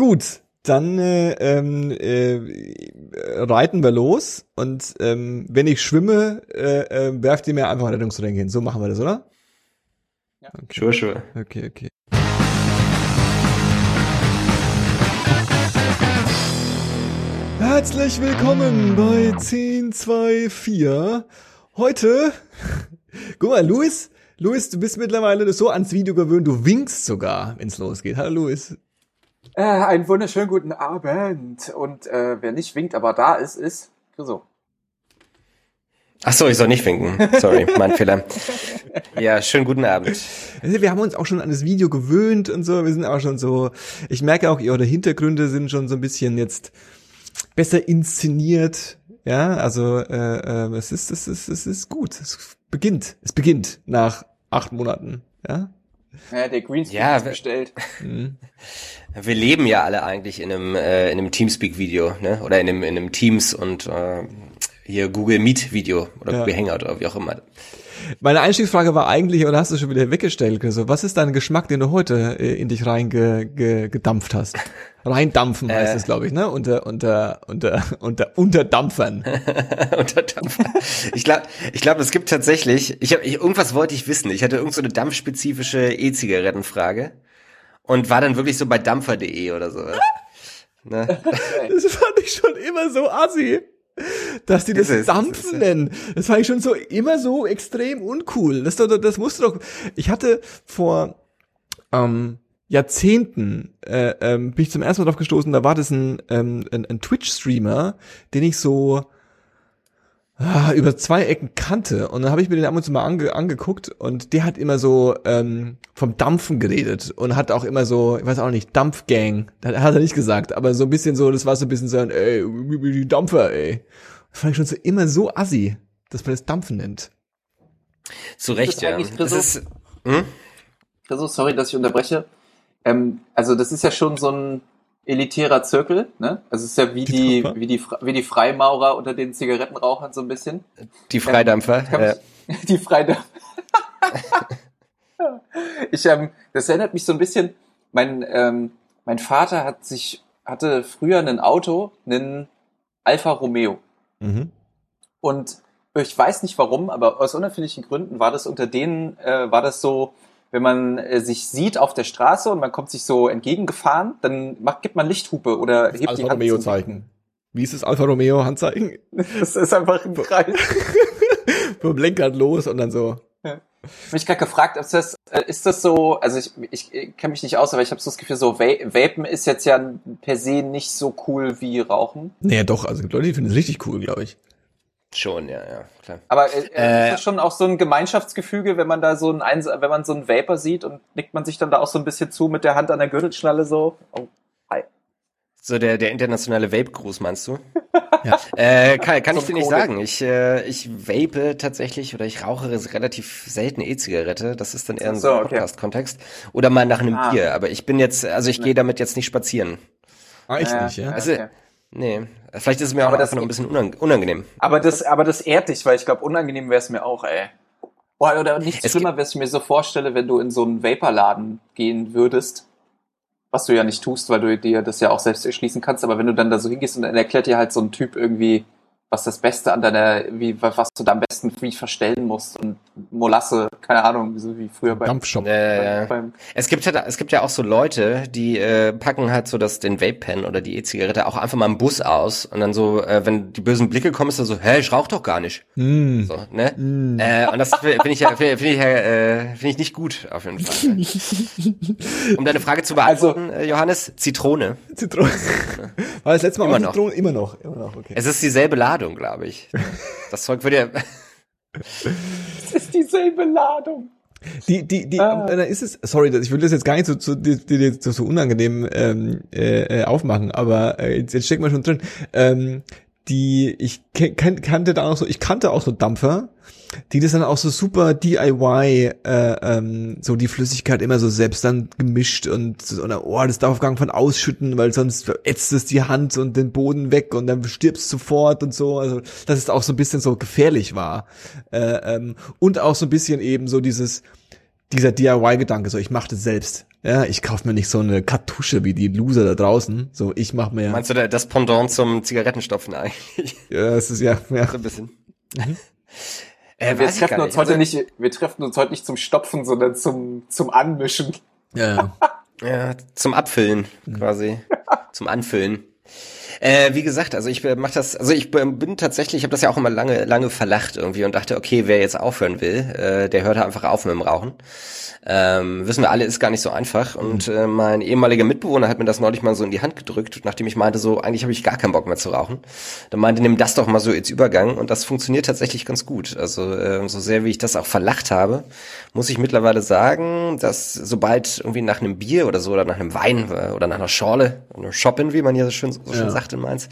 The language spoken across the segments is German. Gut, dann reiten wir los und wenn ich schwimme, werft ihr mir einfach einen Rettungsring hin. So machen wir das, oder? Ja. Okay. Sure. Okay. Herzlich willkommen bei 1024. Heute, guck mal, Luis, du bist mittlerweile so ans Video gewöhnt, du winkst sogar, wenn es losgeht. Hallo, Luis. Einen wunderschönen guten Abend. Und wer nicht winkt, aber da ist Chriso. Achso, ich soll nicht winken. Sorry, mein Fehler. Ja, schönen guten Abend. Also, wir haben uns auch schon an das Video gewöhnt und so. Wir sind auch schon so, ich merke auch, eure Hintergründe sind schon so ein bisschen jetzt besser inszeniert. Ja, also es ist gut. Es beginnt nach 8 Monaten. Ja. Ja, der Greenspeak ist bestellt. Wir leben ja alle eigentlich in einem Teamspeak-Video, ne? Oder in einem Teams und hier Google Meet-Video oder Google Hangout oder wie auch immer. Meine Einstiegsfrage war eigentlich, oder hast du schon wieder weggestellt, so, was ist dein Geschmack, den du heute in dich reingedampft hast? Reindampfen heißt es, glaube ich, ne? Unterdampfern. Unterdampfern. Ich glaube, es gibt tatsächlich, irgendwas wollte ich wissen. Ich hatte irgend so eine dampfspezifische E-Zigarettenfrage und war dann wirklich so bei dampfer.de oder so. Ne? Das fand ich schon immer so assi. Dass die das Dampfen nennen. Das fand ich schon so, immer so extrem uncool. Das musste doch, ich hatte vor, Jahrzehnten, bin ich zum ersten Mal drauf gestoßen, da war das ein Twitch-Streamer, den ich so, über 2 Ecken kannte. Und dann habe ich mir den ab und zu mal angeguckt und der hat immer so vom Dampfen geredet und hat auch immer so, ich weiß auch nicht, Dampfgang, das hat er nicht gesagt, aber so ein bisschen so, das war so ein bisschen so ein, ey, die Dampfer, ey. Das fand ich schon so immer so assi, dass man das Dampfen nennt. Zu Recht, ja. Chriso, sorry, dass ich unterbreche. Also das ist ja schon so ein elitärer Zirkel, ne? Also es ist ja wie die Freimaurer unter den Zigarettenrauchern so ein bisschen. Die Freidampfer. Die Freidampfer. Das erinnert mich so ein bisschen. Mein Vater hatte früher ein Auto, einen Alfa Romeo. Mhm. Und ich weiß nicht warum, aber aus unerfindlichen Gründen war das unter denen war das so. Wenn man sich sieht auf der Straße und man kommt sich so entgegengefahren, dann gibt man Lichthupe oder hebt die Hand. Alfa-Romeo-Zeichen. Wie ist das Alfa-Romeo-Handzeichen? Das ist einfach ein Kreis. Vom Lenkrad los und dann so. Ja. Ich mich gerade gefragt, ist das so, also ich kenne mich nicht aus, aber ich habe so das Gefühl, so Vapen ist jetzt ja per se nicht so cool wie Rauchen. Naja doch, also Leute, die finden es richtig cool, glaube ich. Schon, ja, klar. Aber ist das schon auch so ein Gemeinschaftsgefüge, wenn man da so einen Vapor sieht und nickt man sich dann da auch so ein bisschen zu mit der Hand an der Gürtelschnalle so? Oh, hi. So der internationale Vape-Gruß, meinst du? Ja. Kann ich dir nicht sagen. Ich vape tatsächlich oder ich rauche relativ selten E-Zigarette. Das ist dann eher so, ein Podcast-Kontext. Oder mal nach einem Bier. Aber ich bin jetzt, also ich gehe damit jetzt nicht spazieren. Echt nicht, ja? Also, okay. Nee, vielleicht ist es mir aber auch einfach noch ein bisschen unangenehm. Aber das ehrt dich, weil ich glaube, unangenehm wäre es mir auch, ey. Oder nichts schlimmer, was ich mir so vorstelle, wenn du in so einen Vaporladen gehen würdest, was du ja nicht tust, weil du dir das ja auch selbst erschließen kannst, aber wenn du dann da so hingehst und dann erklärt dir halt so ein Typ irgendwie, was das Beste an was du da am besten free verstellen musst und Molasse, keine Ahnung, so wie früher beim Dampfshop. Es gibt ja auch so Leute, die packen halt so den Vape-Pen oder die E-Zigarette auch einfach mal im Bus aus und dann so, wenn die bösen Blicke kommen, ist dann so, hä, ich rauch doch gar nicht. Mm. So, ne? Mm. Und das finde ich nicht gut, auf jeden Fall. Um deine Frage zu beantworten, also, Johannes, Zitrone. War das letzte Mal auch Zitrone? Immer noch, okay. Es ist dieselbe Ladung, glaube ich. Das Zeug wird ja... Es ist dieselbe Ladung. Da ist es... Sorry, ich will das jetzt gar nicht so unangenehm aufmachen, aber jetzt steckt man schon drin. Ich kannte auch so Dampfer, die das dann auch so super DIY, so die Flüssigkeit immer so selbst dann gemischt und das darf auf gar keinen Fall ausschütten, weil sonst ätzt es die Hand und den Boden weg und dann stirbst du sofort und so. Also, dass es auch so ein bisschen so gefährlich war. Und auch so ein bisschen eben so dieser DIY-Gedanke, so ich mache das selbst. ja, ich kauf mir nicht so eine Kartusche wie die Loser da draußen. So, ich mach mir ja. Meinst du das Pendant zum Zigarettenstopfen eigentlich? Ja, das ist ja. So ein bisschen. Wir treffen uns heute nicht zum Stopfen, sondern zum Anmischen. Ja. Ja, zum Abfüllen quasi. Zum Anfüllen. Wie gesagt, also ich mache das, also ich bin tatsächlich, ich habe das ja auch immer lange verlacht irgendwie und dachte, okay, wer jetzt aufhören will, der hört einfach auf mit dem Rauchen. Wissen wir alle, ist gar nicht so einfach. Und mein ehemaliger Mitbewohner hat mir das neulich mal so in die Hand gedrückt, nachdem ich meinte, so eigentlich habe ich gar keinen Bock mehr zu rauchen. Dann meinte, nimm das doch mal so als Übergang, und das funktioniert tatsächlich ganz gut. Also so sehr wie ich das auch verlacht habe, muss ich mittlerweile sagen, dass sobald irgendwie nach einem Bier oder so oder nach einem Wein oder nach einer Schorle, einem Shoppen, wie man hier so schön sagt, in Mainz,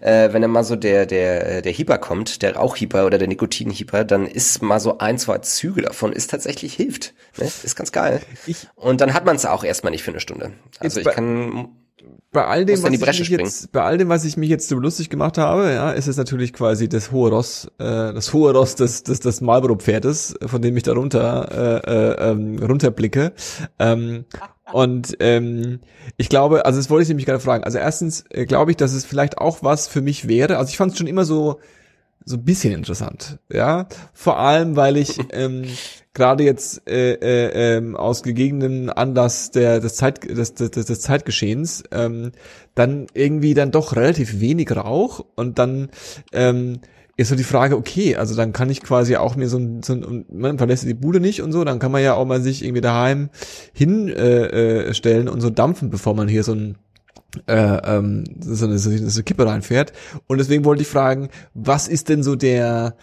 wenn dann mal so der Hieber kommt, der Rauchhieber oder der Nikotinhieber, dann ist mal so ein, zwei Züge davon, ist tatsächlich hilft. Ne? Ist ganz geil. Und dann hat man es auch erstmal nicht für eine Stunde. Also ich kann bei all dem, was ich mich jetzt so lustig gemacht habe, ja, ist es natürlich quasi das hohe Ross des Marlboro-Pferdes, von dem ich da runterblicke. Ich glaube, also das wollte ich nämlich gerade fragen. Also erstens glaube ich, dass es vielleicht auch was für mich wäre. Also ich fand es schon immer so ein bisschen interessant, ja. Vor allem, weil ich gerade jetzt aus gegebenem Anlass des Zeitgeschehens dann irgendwie dann doch relativ wenig Rauch, und dann ist so die Frage, okay, also dann kann ich quasi auch mir man verlässt die Bude nicht und so, dann kann man ja auch mal sich irgendwie daheim hinstellen und so dampfen, bevor man hier so eine Kippe reinfährt. Und deswegen wollte ich fragen, was ist denn so der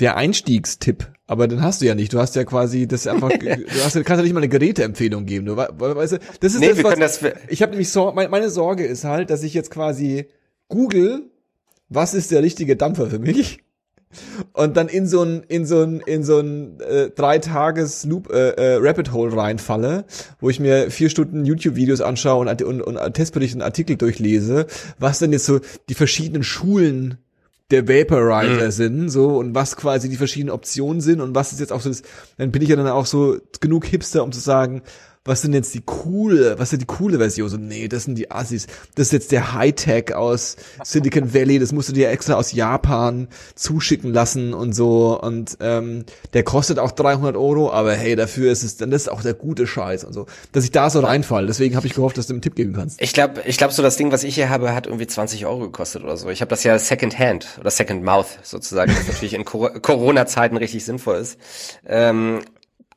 Einstiegstipp? Aber den hast du ja nicht. Du hast ja quasi das einfach. Kannst ja nicht mal eine Geräteempfehlung geben. Du, weißt du, das ist nee, das, wir was, können das. Ich habe nämlich meine Sorge ist halt, dass ich jetzt quasi google, was ist der richtige Dampfer für mich? Und dann in so ein 3-Tages-Loop Rabbit Hole reinfalle, wo ich mir 4 Stunden YouTube-Videos anschaue und Testberichte und Artikel durchlese, was denn jetzt so die verschiedenen Schulen der Vaporizer sind, so, und was quasi die verschiedenen Optionen sind und was ist jetzt auch so ist, dann bin ich ja dann auch so genug Hipster, um zu sagen, was ist die coole Version? So, nee, das sind die Assis. Das ist jetzt der Hightech aus Silicon Valley, das musst du dir extra aus Japan zuschicken lassen und so, und der kostet auch 300 €, aber hey, dafür ist es, dann das ist auch der gute Scheiß und so. Dass ich da so reinfalle, deswegen habe ich gehofft, dass du einen Tipp geben kannst. Ich glaube so das Ding, was ich hier habe, hat irgendwie 20 € gekostet oder so. Ich habe das ja Second Hand oder Second Mouth sozusagen, was natürlich in Corona-Zeiten richtig sinnvoll ist.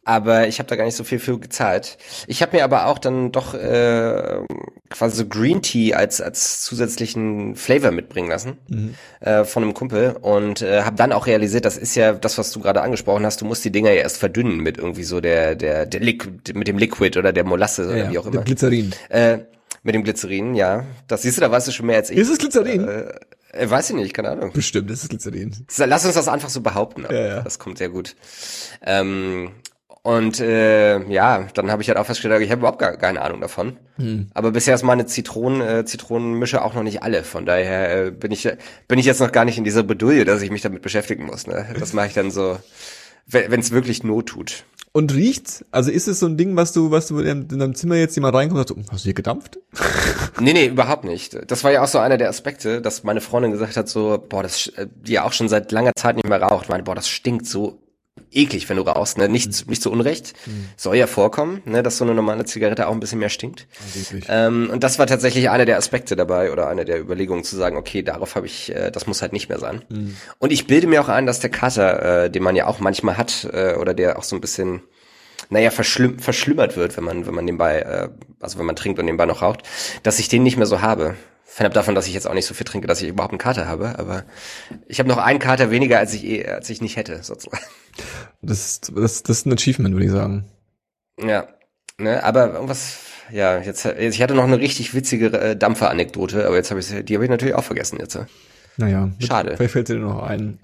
Aber ich habe da gar nicht so viel für gezahlt. Ich habe mir aber auch dann doch quasi so Green Tea als zusätzlichen Flavor mitbringen lassen von einem Kumpel, und habe dann auch realisiert, das ist ja das, was du gerade angesprochen hast, du musst die Dinger ja erst verdünnen mit irgendwie so der mit dem Liquid oder der Molasse oder wie auch immer. Mit dem Glycerin. Mit dem Glycerin, ja. Das siehst du, da weißt du schon mehr als ich. Ist es Glycerin? Weiß ich nicht, keine Ahnung. Bestimmt, ist es Glycerin. Lass uns das einfach so behaupten. Ja. Das kommt sehr gut. Und dann habe ich halt auch festgestellt, ich habe überhaupt keine Ahnung davon. Aber bisher ist meine Zitronenmische auch noch nicht alle. Von daher bin ich jetzt noch gar nicht in dieser Bedouille, dass ich mich damit beschäftigen muss. Ne? Das mache ich dann so, wenn es wirklich Not tut. Und riecht's? Also ist es so ein Ding, was du in deinem Zimmer jetzt jemand reinkommt und sagt, hast du hier gedampft? Nee, überhaupt nicht. Das war ja auch so einer der Aspekte, dass meine Freundin gesagt hat, so, boah, die auch schon seit langer Zeit nicht mehr raucht. Ich meine, boah, das stinkt so eklig, wenn du rauchst, ne? Nicht zu Unrecht. Soll ja vorkommen, ne, dass so eine normale Zigarette auch ein bisschen mehr stinkt. Und das war tatsächlich einer der Aspekte dabei oder eine der Überlegungen zu sagen, okay, darauf habe ich, das muss halt nicht mehr sein. Und ich bilde mir auch ein, dass der Kater, den man ja auch manchmal hat, oder der auch so ein bisschen, naja, verschlimmert wird, wenn man nebenbei, also wenn man trinkt und nebenbei noch raucht, dass ich den nicht mehr so habe. Fernab davon, dass ich jetzt auch nicht so viel trinke, dass ich überhaupt einen Kater habe, aber ich habe noch einen Kater weniger, als ich nicht hätte, sozusagen. Das ist ein Achievement, würde ich sagen. Ja, ne, aber irgendwas, ja, jetzt ich hatte noch eine richtig witzige Dampfer-Anekdote, aber die habe ich natürlich auch vergessen jetzt. Naja. Schade. Vielleicht fällt dir noch ein.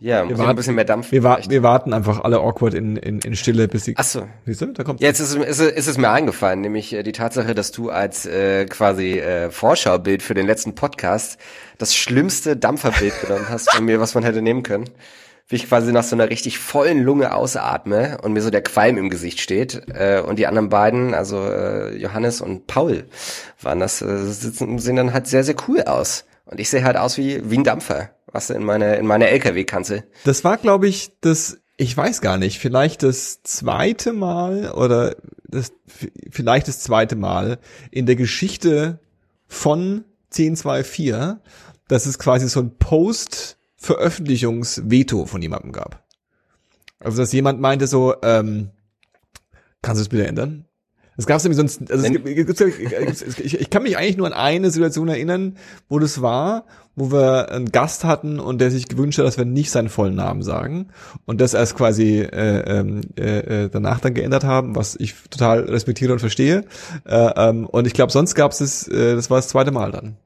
Ja, muss ein bisschen mehr Dampf. Wir warten einfach alle awkward in Stille, bis sie. Achso. Siehst du, da kommt. Jetzt ist es mir eingefallen, nämlich die Tatsache, dass du als quasi Vorschaubild für den letzten Podcast das schlimmste Dampferbild genommen hast von mir, was man hätte nehmen können. wie ich quasi nach so einer richtig vollen Lunge ausatme und mir so der Qualm im Gesicht steht. Und die anderen beiden, also Johannes und Paul, waren das, sehen dann halt sehr, sehr cool aus. Und ich sehe halt aus wie ein Dampfer, was in meiner LKW-Kanzel. Das war, glaube ich, ich weiß gar nicht, vielleicht das zweite Mal in der Geschichte von 1024, dass es quasi so ein Post-Veröffentlichungsveto von jemandem gab. Also, dass jemand meinte so, kannst du das bitte ändern? Das gab's nämlich sonst, also ich kann mich eigentlich nur an eine Situation erinnern, wo das war, wo wir einen Gast hatten und der sich gewünscht hat, dass wir nicht seinen vollen Namen sagen und das erst quasi danach dann geändert haben, was ich total respektiere und verstehe. Und ich glaube, sonst gab's es, das war das zweite Mal dann.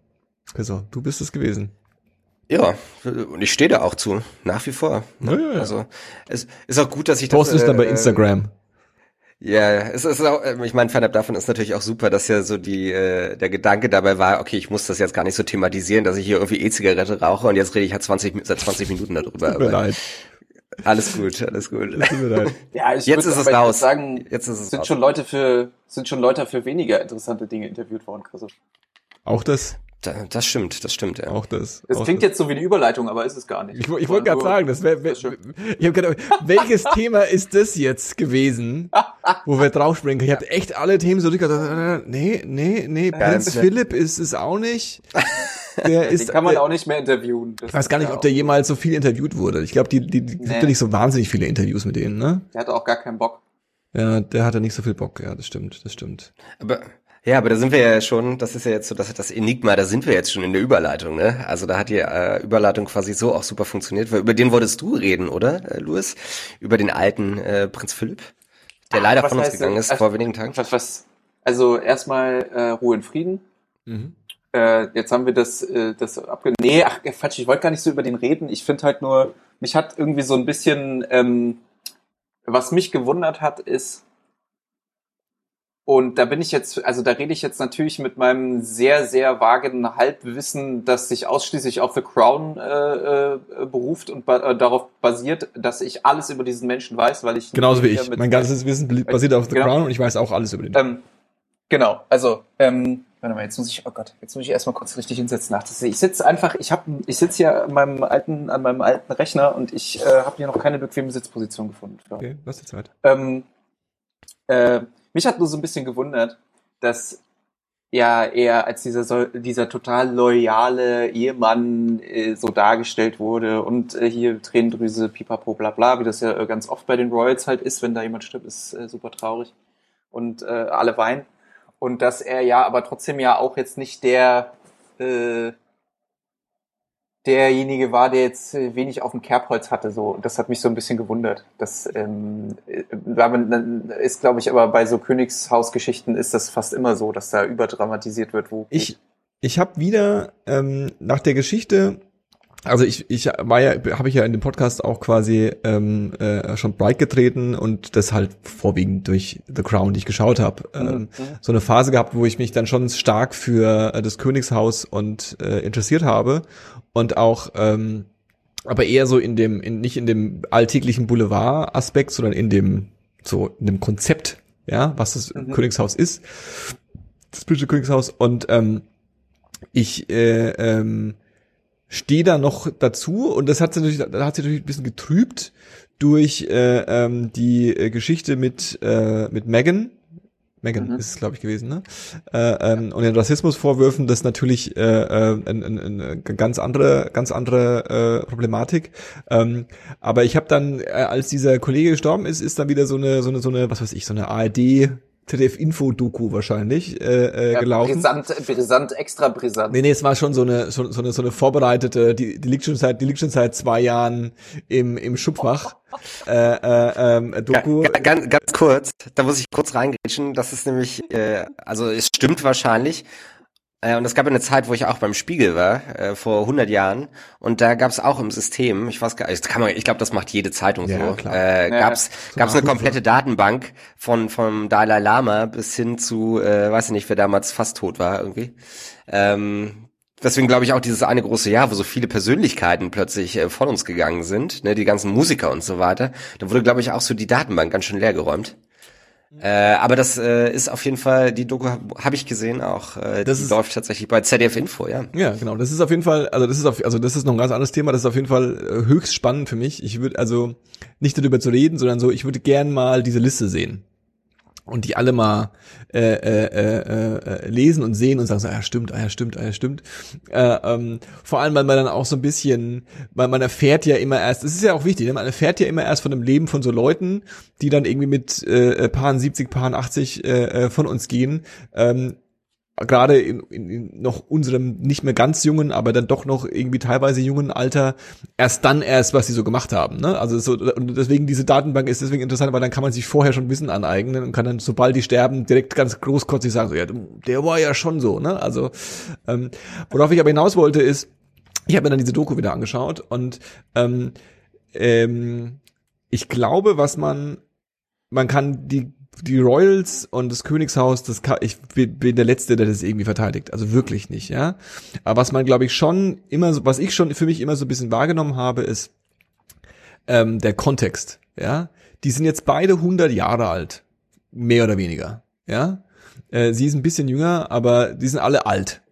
Also, du bist es gewesen. Ja, und ich stehe da auch zu, nach wie vor. Ne? Ja. Also, es ist auch gut, dass ich das... Postest dann bei Instagram. Ja, es ist auch, ich meine, fernab davon ist natürlich auch super, dass ja so der Gedanke dabei war, okay, ich muss das jetzt gar nicht so thematisieren, dass ich hier irgendwie E-Zigarette rauche und jetzt rede ich halt seit 20 Minuten darüber. Tut mir leid. Alles gut. Tut mir leid. Ja, jetzt ist es raus. Jetzt ist es sind raus. Sind schon Leute für weniger interessante Dinge interviewt worden, Chris. Auch das? Das stimmt, ja. Auch das. Das klingt jetzt so wie eine Überleitung, aber ist es gar nicht. Ich wollte gerade sagen, ich habe gerade, welches Thema ist das jetzt gewesen, wo wir draufspringen können? Ich habe echt alle Themen so durchgedacht. Nee, Prinz Philipp ist es auch nicht. Den kann man auch nicht mehr interviewen. Ich weiß gar nicht, ob der jemals so viel interviewt wurde. Ich glaube, die gibt ja nicht so wahnsinnig viele Interviews mit denen, ne? Der hatte auch gar keinen Bock. Ja, der hatte nicht so viel Bock, ja, das stimmt. Aber da sind wir ja schon, das ist ja jetzt so, das ist das Enigma, da sind wir jetzt schon in der Überleitung, ne? Also da hat die Überleitung quasi so auch super funktioniert, weil über den wolltest du reden, oder, Louis? Über den alten Prinz Philipp, der leider von uns gegangen ist vor wenigen Tagen. Also erstmal Ruhe in Frieden. Mhm. Jetzt haben wir das abgenommen. Nee, Quatsch, ich wollte gar nicht so über den reden. Ich finde halt nur, mich hat irgendwie so ein bisschen, was mich gewundert hat, ist, und da bin ich jetzt, also da rede ich jetzt natürlich mit meinem sehr, sehr vagen Halbwissen, das sich ausschließlich auf The Crown beruft und darauf basiert, dass ich alles über diesen Menschen weiß, weil ich... Genauso wie ich. Mein ganzes Wissen basiert auf The Crown und ich weiß auch alles über den. Genau, also, warte mal, jetzt muss ich erstmal kurz richtig hinsetzen. Ich sitze hier an meinem alten Rechner und ich habe hier noch keine bequeme Sitzposition gefunden. Genau. Okay, lass die Zeit. Mich hat nur so ein bisschen gewundert, dass ja er als dieser total loyale Ehemann so dargestellt wurde und hier Tränendrüse, pipapo, bla bla, wie das ja ganz oft bei den Royals halt ist, wenn da jemand stirbt, ist super traurig und alle weinen. Und dass er ja aber trotzdem ja auch jetzt nicht derjenige war, der jetzt wenig auf dem Kerbholz hatte, so. Und das hat mich so ein bisschen gewundert. Das ist, glaube ich, aber bei so Königshausgeschichten ist das fast immer so, dass da überdramatisiert wird. Ich habe wieder nach der Geschichte, also habe ich ja in dem Podcast auch quasi schon breitgetreten und das halt vorwiegend durch The Crown, die ich geschaut habe, so eine Phase gehabt, wo ich mich dann schon stark für das Königshaus und interessiert habe und auch aber eher so nicht in dem alltäglichen Boulevard-Aspekt, sondern in dem Konzept, ja, was das Königshaus ist, das britische Königshaus, und ich stehe da noch dazu, und das hat sich natürlich ein bisschen getrübt durch die Geschichte mit Meghan. Meghan ist es, glaube ich, gewesen, ne? Und den Rassismusvorwürfen, das ist natürlich eine ganz andere Problematik. Aber ich habe dann, als dieser Kollege gestorben ist, ist dann wieder so eine was weiß ich, so eine ARD ZDF-Info-Doku wahrscheinlich gelaufen. Brisant. Nee, es war schon so eine vorbereitete, die liegt schon seit 2 Jahren im Schubfach. Doku. Ganz kurz, da muss ich kurz reingrätschen, das ist nämlich, also es stimmt wahrscheinlich, und es gab eine Zeit, wo ich auch beim Spiegel war, vor 100 Jahren, und da gab's auch im System, ich weiß gar nicht, ich glaube, das macht jede Zeitung so, gab's eine komplette Datenbank vom Dalai Lama bis hin zu, weiß ich nicht, wer damals fast tot war irgendwie, Deswegen glaube ich auch dieses eine große Jahr, wo so viele Persönlichkeiten plötzlich von uns gegangen sind, ne, die ganzen Musiker und so weiter, da wurde, glaube ich, auch so die Datenbank ganz schön leer geräumt. Aber das ist auf jeden Fall, die Doku habe ich gesehen auch, die läuft tatsächlich bei ZDF Info, ja. Ja, genau, das ist auf jeden Fall, das ist noch ein ganz anderes Thema, das ist auf jeden Fall höchst spannend für mich. Ich würde also nicht darüber zu reden, sondern so, ich würde gern mal diese Liste sehen. Und die alle mal lesen und sehen und sagen so, ja stimmt. Vor allem, weil man dann auch so ein bisschen, weil man erfährt ja immer erst, es ist ja auch wichtig, man erfährt ja immer erst von dem Leben von so Leuten, die dann irgendwie mit Paaren 70, Paaren 80 von uns gehen, gerade in noch unserem nicht mehr ganz jungen, aber dann doch noch irgendwie teilweise jungen Alter, erst, was sie so gemacht haben, ne? Also so, und deswegen diese Datenbank ist deswegen interessant, weil dann kann man sich vorher schon Wissen aneignen und kann dann, sobald die sterben, direkt ganz großkotzig sagen, so, ja, der war ja schon so, ne? Also, worauf ich aber hinaus wollte ist, ich habe mir dann diese Doku wieder angeschaut und ich glaube, was man kann die Royals und das Königshaus, ich bin der Letzte, der das irgendwie verteidigt. Also wirklich nicht, ja. Aber was man, glaube ich, schon immer, was ich schon für mich immer so ein bisschen wahrgenommen habe, ist der Kontext, ja. Die sind jetzt beide 100 Jahre alt, mehr oder weniger, ja. Sie ist ein bisschen jünger, aber die sind alle alt,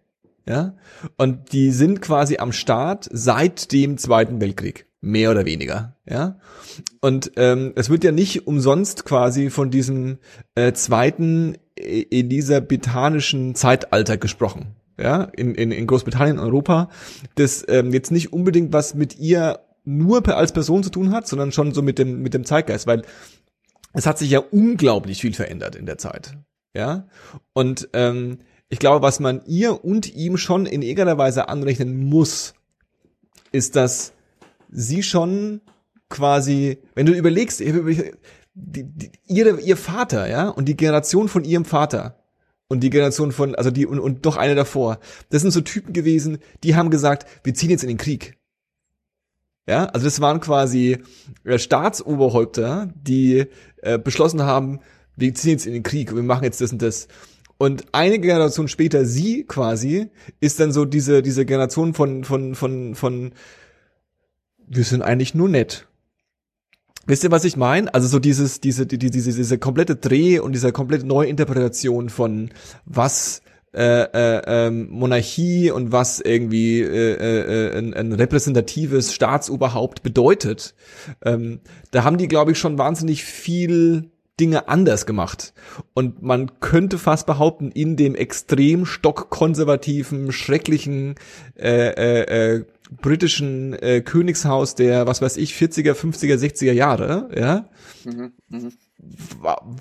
ja. Und die sind quasi am Start seit dem Zweiten Weltkrieg. Mehr oder weniger, ja. Und es wird ja nicht umsonst quasi von diesem zweiten elisabethanischen Zeitalter gesprochen, ja, in Großbritannien, Europa, das jetzt nicht unbedingt was mit ihr nur als Person zu tun hat, sondern schon so mit dem Zeitgeist, weil es hat sich ja unglaublich viel verändert in der Zeit, ja. Und ich glaube, was man ihr und ihm schon in irgendeiner Weise anrechnen muss, ist, dass sie schon quasi, wenn du überlegst, ihr Vater, ja, und die Generation von ihrem Vater und die Generation von, also die und doch eine davor, das sind so Typen gewesen, die haben gesagt, wir ziehen jetzt in den Krieg. Ja, also das waren quasi Staatsoberhäupter, die beschlossen haben, wir ziehen jetzt in den Krieg und wir machen jetzt das und das. Und eine Generation später, sie quasi, ist dann so diese Generation von wir sind eigentlich nur nett. Wisst ihr, was ich meine? Also so diese komplette Dreh und dieser komplette Neuinterpretation von was Monarchie und was irgendwie ein repräsentatives Staatsoberhaupt bedeutet. Da haben die, glaube ich, schon wahnsinnig viel Dinge anders gemacht. Und man könnte fast behaupten, in dem extrem stockkonservativen, schrecklichen britischen Königshaus der, was weiß ich, 40er, 50er, 60er Jahre, ja,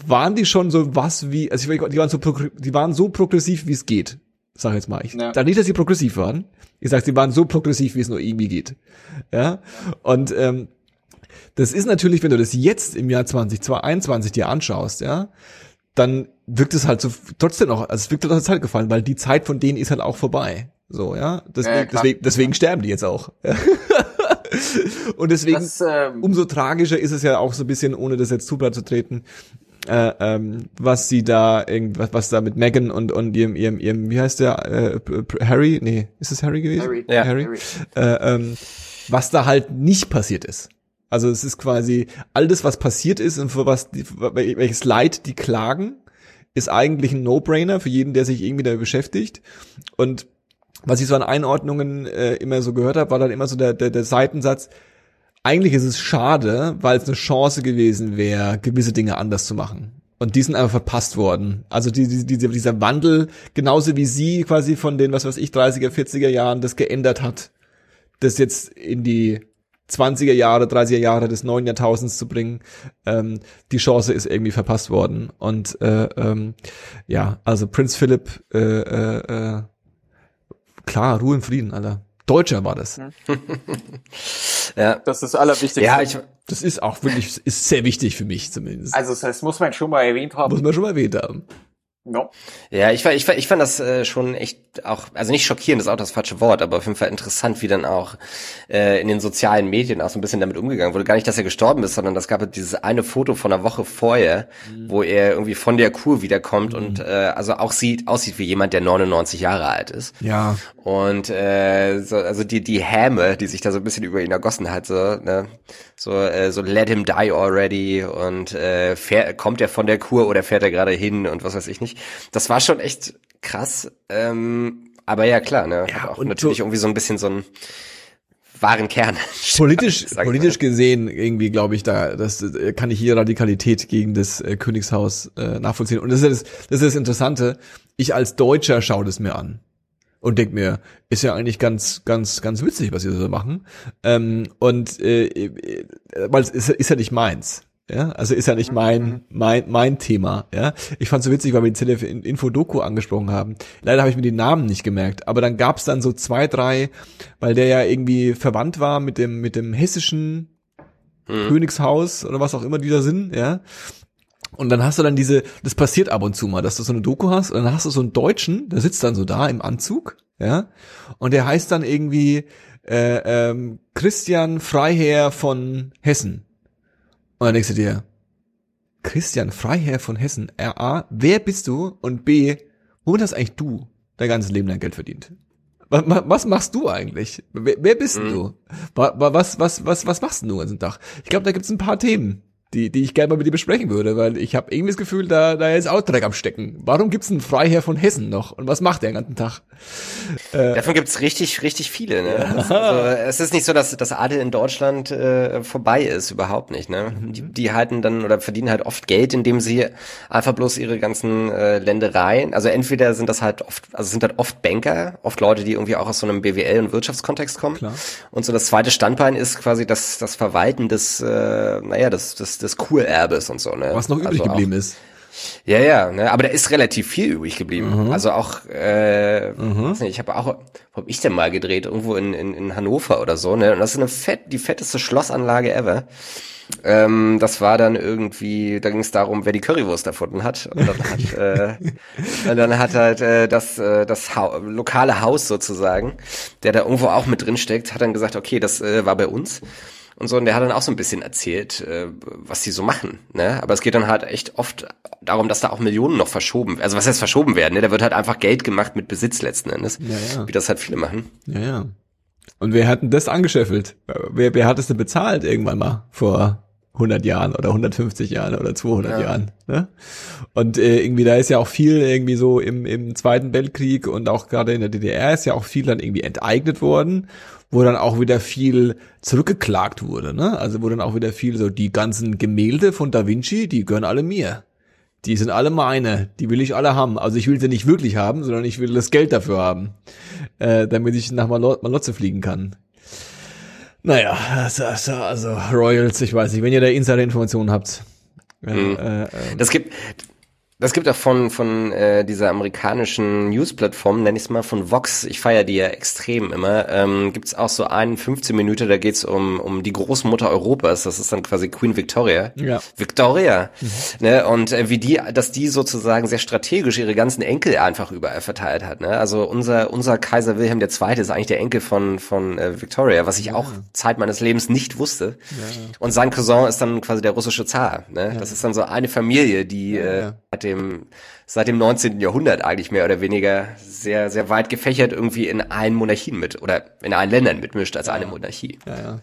waren die schon so was wie, also die waren so progressiv, wie es geht, sag ich jetzt mal. Ich sag nicht, dass sie progressiv waren, ich sag, sie waren so progressiv, wie es nur irgendwie geht, ja, und das ist natürlich, wenn du das jetzt im Jahr 2021 dir anschaust, ja, dann wirkt es halt so trotzdem noch, also es wirkt aus der Zeit gefallen, weil die Zeit von denen ist halt auch vorbei. So, ja. Deswegen sterben die jetzt auch. Und deswegen, das, umso tragischer ist es ja auch so ein bisschen, ohne das jetzt zu platt zu treten, was da mit Meghan und ihrem, wie heißt der, Harry? Nee, ist es Harry gewesen? Harry. Ja, Harry. Was da halt nicht passiert ist. Also es ist quasi, all das, was passiert ist und für was, welches Leid die klagen, ist eigentlich ein No-Brainer für jeden, der sich irgendwie damit beschäftigt. Und was ich so an Einordnungen immer so gehört habe, war dann immer so der Seitensatz, eigentlich ist es schade, weil es eine Chance gewesen wäre, gewisse Dinge anders zu machen. Und die sind einfach verpasst worden. Also dieser Wandel, genauso wie sie quasi von den, was weiß ich, 30er, 40er Jahren das geändert hat, das jetzt in die 20er Jahre, 30er Jahre des neuen Jahrtausends zu bringen, die Chance ist irgendwie verpasst worden. Und ja, also Prinz Philipp, klar, Ruhe im Frieden, Alter. Deutscher war das. Ja. Das ist das Allerwichtigste. Ja, das ist auch wirklich, ist sehr wichtig für mich zumindest. Also das muss man schon mal erwähnt haben. No. Ja, ich fand das schon echt auch, also nicht schockierend, das ist auch das falsche Wort, aber auf jeden Fall interessant, wie dann auch in den sozialen Medien auch so ein bisschen damit umgegangen wurde. Gar nicht, dass er gestorben ist, sondern das gab halt dieses eine Foto von einer Woche vorher, wo er irgendwie von der Kur wiederkommt und also auch aussieht wie jemand, der 99 Jahre alt ist. Ja. Und so, also die Häme, die sich da so ein bisschen über ihn ergossen hat, so, ne? So let him die already und kommt er von der Kur oder fährt er gerade hin und was weiß ich nicht. Das war schon echt krass, aber ja klar, ne, ja, hat auch natürlich irgendwie so ein bisschen so einen wahren Kern. Politisch gesehen irgendwie, glaube ich, das kann ich hier Radikalität gegen das Königshaus nachvollziehen. Und das ist das Interessante. Ich als Deutscher schaue das mir an und denk mir, ist ja eigentlich ganz, ganz, ganz witzig, was sie so machen. Weil es ist ja nicht meins. Ja, also ist ja nicht mein Thema, ja. Ich fand's so witzig, weil wir die ZDF Info-Doku angesprochen haben. Leider habe ich mir die Namen nicht gemerkt, aber dann gab's dann so 2, 3, weil der ja irgendwie verwandt war mit dem hessischen Königshaus oder was auch immer die da sind, ja. Und dann hast du dann das passiert ab und zu mal, dass du so eine Doku hast und dann hast du so einen Deutschen, der sitzt dann so da im Anzug, ja. Und der heißt dann irgendwie, Christian Freiherr von Hessen. Und dann denkst du dir, Christian Freiherr von Hessen, A, wer bist du? Und B, womit hast eigentlich du dein ganzes Leben lang Geld verdient? Was machst du eigentlich? Wer bist du? Was machst du den ganzen Tag? Ich glaube, da gibt's ein paar Themen, die ich gerne mal mit dir besprechen würde, weil ich habe irgendwie das Gefühl, da ist auch Dreck am Stecken. Warum gibt's einen Freiherr von Hessen noch? Und was macht der den ganzen Tag? Davon gibt's richtig, richtig viele, ne? Also, es ist nicht so, dass das Adel in Deutschland vorbei ist, überhaupt nicht, ne? Die halten dann oder verdienen halt oft Geld, indem sie einfach bloß ihre ganzen Ländereien, also entweder sind das halt oft Banker, oft Leute, die irgendwie auch aus so einem BWL- und Wirtschaftskontext kommen. Klar. Und so das zweite Standbein ist quasi das Verwalten des, des Kurerbes und so, ne? Was noch übrig geblieben ist. Ja, ne, aber da ist relativ viel übrig geblieben. Mhm. Also auch, weiß nicht, ich habe auch, wo hab ich denn mal gedreht? Irgendwo in Hannover oder so, ne? Und das ist die fetteste Schlossanlage ever. Das war dann irgendwie, da ging es darum, wer die Currywurst erfunden hat. Und dann hat, das lokale Haus sozusagen, der da irgendwo auch mit drin steckt, hat dann gesagt, okay, das war bei uns. Und so, und der hat dann auch so ein bisschen erzählt, was die so machen, ne? Aber es geht dann halt echt oft darum, dass da auch Millionen noch verschoben, also was heißt verschoben werden, ne? Da wird halt einfach Geld gemacht mit Besitz letzten Endes, ja. Wie das halt viele machen. Ja. Und wer hat denn das angeschäffelt? Wer hat es denn bezahlt irgendwann mal vor 100 Jahren oder 150 Jahren oder 200 Jahren, ne? Und irgendwie da ist ja auch viel irgendwie so im Zweiten Weltkrieg und auch gerade in der DDR ist ja auch viel dann irgendwie enteignet worden, wo dann auch wieder viel zurückgeklagt wurde, ne? Also wo dann auch wieder viel so die ganzen Gemälde von Da Vinci, die gehören alle mir. Die sind alle meine, die will ich alle haben. Also ich will sie nicht wirklich haben, sondern ich will das Geld dafür haben, damit ich nach Malotze fliegen kann. Naja, also Royals, ich weiß nicht, wenn ihr da Insider-Informationen habt. Das gibt auch von dieser amerikanischen News-Plattform, nenn ich es mal, von Vox, ich feiere die ja extrem immer, gibt's auch so einen 15-Minüter, da geht's um die Großmutter Europas, das ist dann quasi Queen Victoria. Ja. Victoria, ne? Und wie dass die sozusagen sehr strategisch ihre ganzen Enkel einfach überall verteilt hat, ne? Also unser Kaiser Wilhelm II. Ist eigentlich der Enkel von Victoria, was ich auch Zeit meines Lebens nicht wusste. Ja. Und sein Cousin ist dann quasi der russische Zar, ne? Ja. Das ist dann so eine Familie, die seit dem 19. Jahrhundert eigentlich mehr oder weniger sehr, sehr weit gefächert irgendwie in allen Monarchien mit oder in allen Ländern mitmischt als eine Monarchie. Ja.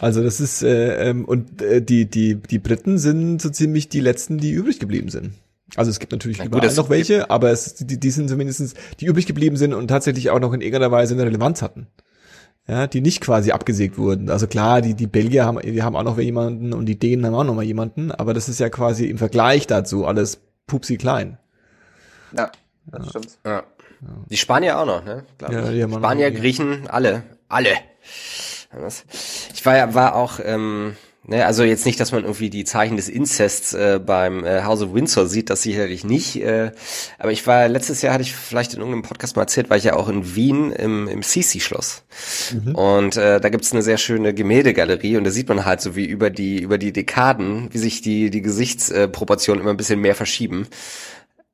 Also das ist die Briten sind so ziemlich die letzten, die übrig geblieben sind. Also es gibt natürlich überall noch welche, aber die sind zumindest die übrig geblieben sind und tatsächlich auch noch in irgendeiner Weise eine Relevanz hatten. Ja, die nicht quasi abgesägt wurden. Also klar, die Belgier haben auch noch jemanden und die Dänen haben auch noch mal jemanden, aber das ist ja quasi im Vergleich dazu alles pupsi klein. Ja, das stimmt. Ja. Die Spanier auch noch, ne? Ja, Spanier, Griechen, alle. Ich war auch, ne, also jetzt nicht, dass man irgendwie die Zeichen des Inzests beim House of Windsor sieht, das sicherlich nicht. Aber ich war, letztes Jahr hatte ich vielleicht in irgendeinem Podcast mal erzählt, war ich ja auch in Wien im Sisi-Schloss. Und da gibt's eine sehr schöne Gemäldegalerie und da sieht man halt so wie über die Dekaden, wie sich die Gesichtsproportionen immer ein bisschen mehr verschieben.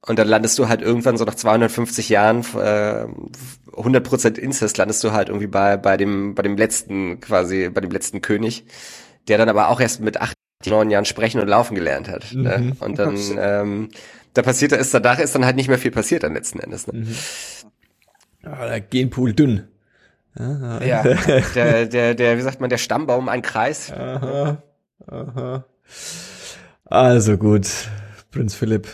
Und dann landest du halt irgendwann so nach 250 Jahren 100% Inzest, landest du halt irgendwie bei dem letzten quasi, bei dem letzten König, der dann aber auch erst mit 8, 9 Jahren sprechen und laufen gelernt hat. Mhm. Ne? Und dann da ist dann halt nicht mehr viel passiert dann letzten Endes. Ne? Mhm. Ah, der Genpool dünn. Aha. Ja, der wie sagt man, der Stammbaum, ein Kreis. Aha, aha. Also gut, Prinz Philipp.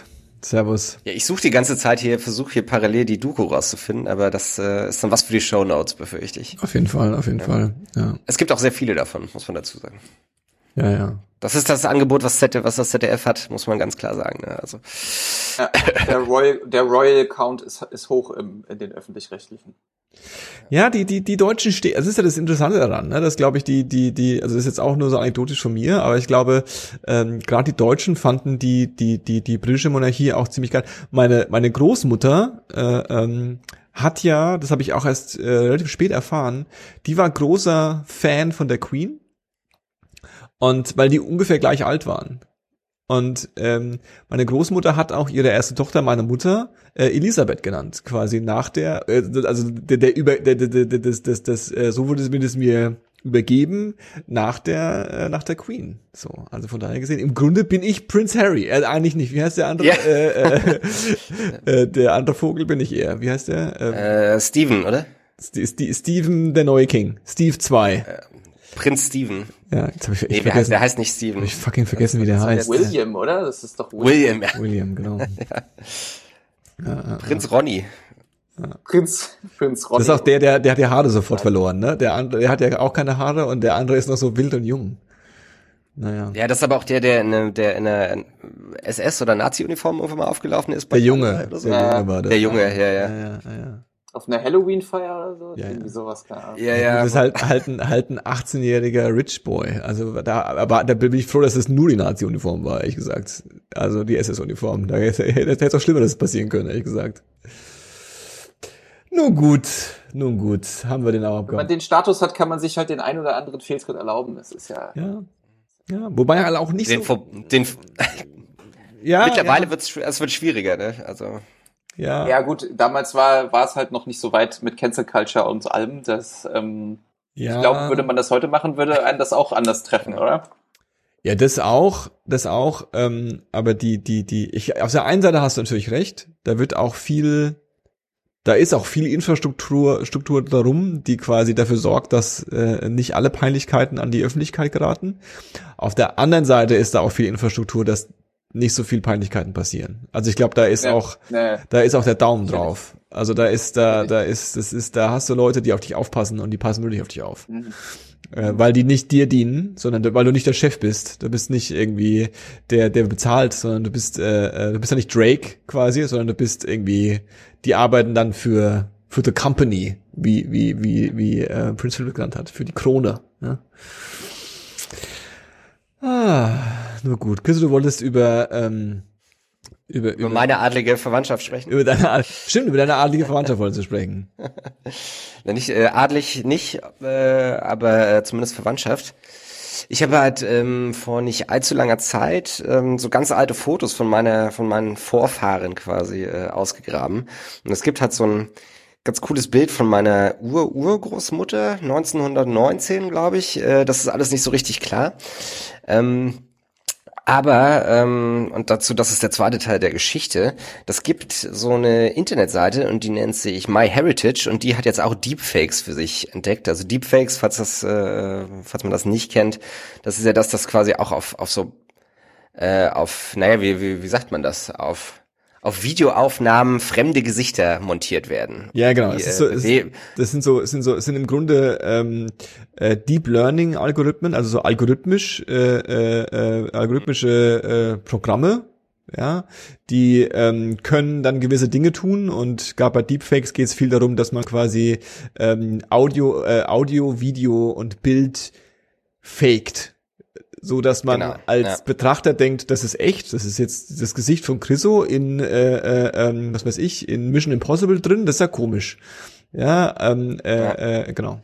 Servus. Ja, ich suche die ganze Zeit hier, versuche hier parallel die Doku rauszufinden, aber das ist dann was für die Shownotes, befürchte ich. Auf jeden Fall, ja. Es gibt auch sehr viele davon, muss man dazu sagen. Ja, ja. Das ist das Angebot, was das ZDF hat, muss man ganz klar sagen. Ne? Also. Ja, der Royal Count ist hoch in den Öffentlich-Rechtlichen. Ja, die Deutschen stehen, also das ist ja das Interessante daran, ne? Das glaube ich, also das ist jetzt auch nur so anekdotisch von mir, aber ich glaube, gerade die Deutschen fanden die britische Monarchie auch ziemlich geil. Meine Großmutter, hat ja, das habe ich auch erst relativ spät erfahren, die war großer Fan von der Queen und weil die ungefähr gleich alt waren. Und meine Großmutter hat auch ihre erste Tochter, meine Mutter, Elisabeth genannt, quasi nach der, also so wurde es mir übergeben, nach der Queen. So, also von daher gesehen, im Grunde bin ich Prince Harry, eigentlich nicht. Wie heißt der andere? Ja. Der andere Vogel bin ich eher. Wie heißt der? Stephen, oder? Stephen, der neue King. Steve 2. Prinz Stephen. Ja, jetzt hab ich vergessen. Der heißt nicht Stephen. Ich fucking vergessen, wie der heißt. William, oder? Das ist doch William. William, genau. Ja. Prinz Ronny. Ja. Prinz Ronny. Das ist auch der hat die Haare sofort verloren, ne? Der andere, der hat ja auch keine Haare und der andere ist noch so wild und jung. Naja. Ja, das ist aber auch der in der SS- oder Nazi-Uniform irgendwann mal aufgelaufen ist. Bei der Junge war das. Der Junge, ja. Auf einer Halloween-Feier oder so? Ja, irgendwie sowas, keine Ahnung. Ja. Das ist halt ein 18-jähriger Rich Boy. Also aber da bin ich froh, dass es nur die Nazi-Uniform war, ehrlich gesagt. Also die SS-Uniform. Da hätte es auch Schlimmeres passieren können, ehrlich gesagt. Nun gut. Haben wir den auch abgehauen. Wenn man den Status hat, kann man sich halt den ein oder anderen Fehltritt erlauben. Das ist ja... Ja. Wobei halt auch nicht den so... Mittlerweile wird es schwieriger, ne? Also... Ja, gut, damals war es halt noch nicht so weit mit Cancel Culture und allem. Das, Ich glaube, würde man das heute machen, würde einen das auch anders treffen, oder? Ja, das auch. Aber auf der einen Seite hast du natürlich recht. Da ist auch viel Infrastruktur darum, die quasi dafür sorgt, dass nicht alle Peinlichkeiten an die Öffentlichkeit geraten. Auf der anderen Seite ist da auch viel Infrastruktur, dass nicht so viel Peinlichkeiten passieren. Also ich glaube, da ist auch der Daumen drauf. Also da hast du Leute, die auf dich aufpassen und die passen wirklich auf dich auf. Mhm. Weil die nicht dir dienen, sondern weil du nicht der Chef bist. Du bist nicht irgendwie der bezahlt, sondern du bist ja nicht Drake quasi, sondern du bist irgendwie, die arbeiten dann für the company, wie Prinz Philipp genannt hat, für die Krone. Ja. Nur gut. Chris, du wolltest über meine adlige Verwandtschaft sprechen. Über deine adlige Verwandtschaft wolltest du sprechen. Na, nicht adlig nicht, aber zumindest Verwandtschaft. Ich habe halt vor nicht allzu langer Zeit so ganz alte Fotos von meinen Vorfahren quasi ausgegraben. Und es gibt halt so ein ganz cooles Bild von meiner Urgroßmutter, 1919, glaube ich. Das ist alles nicht so richtig klar. Und dazu, das ist der zweite Teil der Geschichte, das gibt so eine Internetseite und die nennt sich MyHeritage und die hat jetzt auch Deepfakes für sich entdeckt. Also Deepfakes, falls man das nicht kennt, das ist ja das quasi auch wie sagt man das, auf Videoaufnahmen fremde Gesichter montiert werden. Ja, genau. Das sind im Grunde Deep Learning Algorithmen, also so algorithmische Programme, ja, die können dann gewisse Dinge tun und gerade bei Deepfakes geht es viel darum, dass man quasi Audio, Video und Bild faked. So dass man Betrachter denkt, das ist echt, das ist jetzt das Gesicht von Chriso in was weiß ich, in Mission Impossible drin, das ist ja komisch. Ja, genau.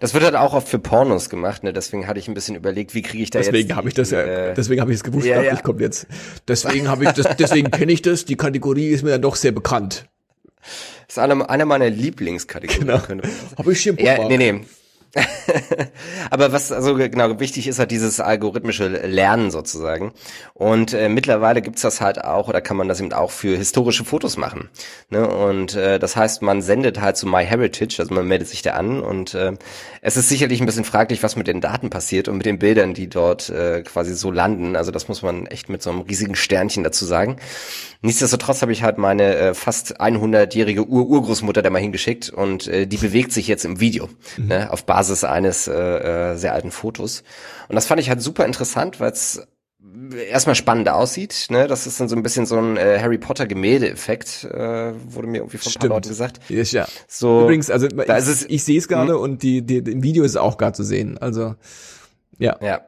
Das wird halt auch oft für Pornos gemacht, ne? Deswegen hatte ich ein bisschen überlegt, wie kriege ich da deswegen habe ich es gewusst, ja. Ich komme jetzt. Deswegen kenne ich das. Die Kategorie ist mir dann doch sehr bekannt. Das ist eine meiner Lieblingskategorien. Genau. Habe ich hier im Buch Aber was also genau wichtig ist, halt dieses algorithmische Lernen sozusagen. Und mittlerweile gibt's das halt auch, oder kann man das eben auch für historische Fotos machen. Ne? Und das heißt, man sendet halt zu MyHeritage, also man meldet sich da an. Und es ist sicherlich ein bisschen fraglich, was mit den Daten passiert und mit den Bildern, die dort quasi so landen. Also das muss man echt mit so einem riesigen Sternchen dazu sagen. Nichtsdestotrotz habe ich halt meine fast 100-jährige Urgroßmutter da mal hingeschickt und die bewegt sich jetzt im Video, ne? Auf Basis eines sehr alten Fotos. Und das fand ich halt super interessant, weil es erstmal spannend aussieht. Ne? Das ist dann so ein bisschen so ein Harry Potter Gemälde-Effekt, wurde mir irgendwie von ein paar Leuten gesagt. Ja. So, übrigens, also ich sehe es gerade und im Video ist es auch gerade zu sehen. Also ja.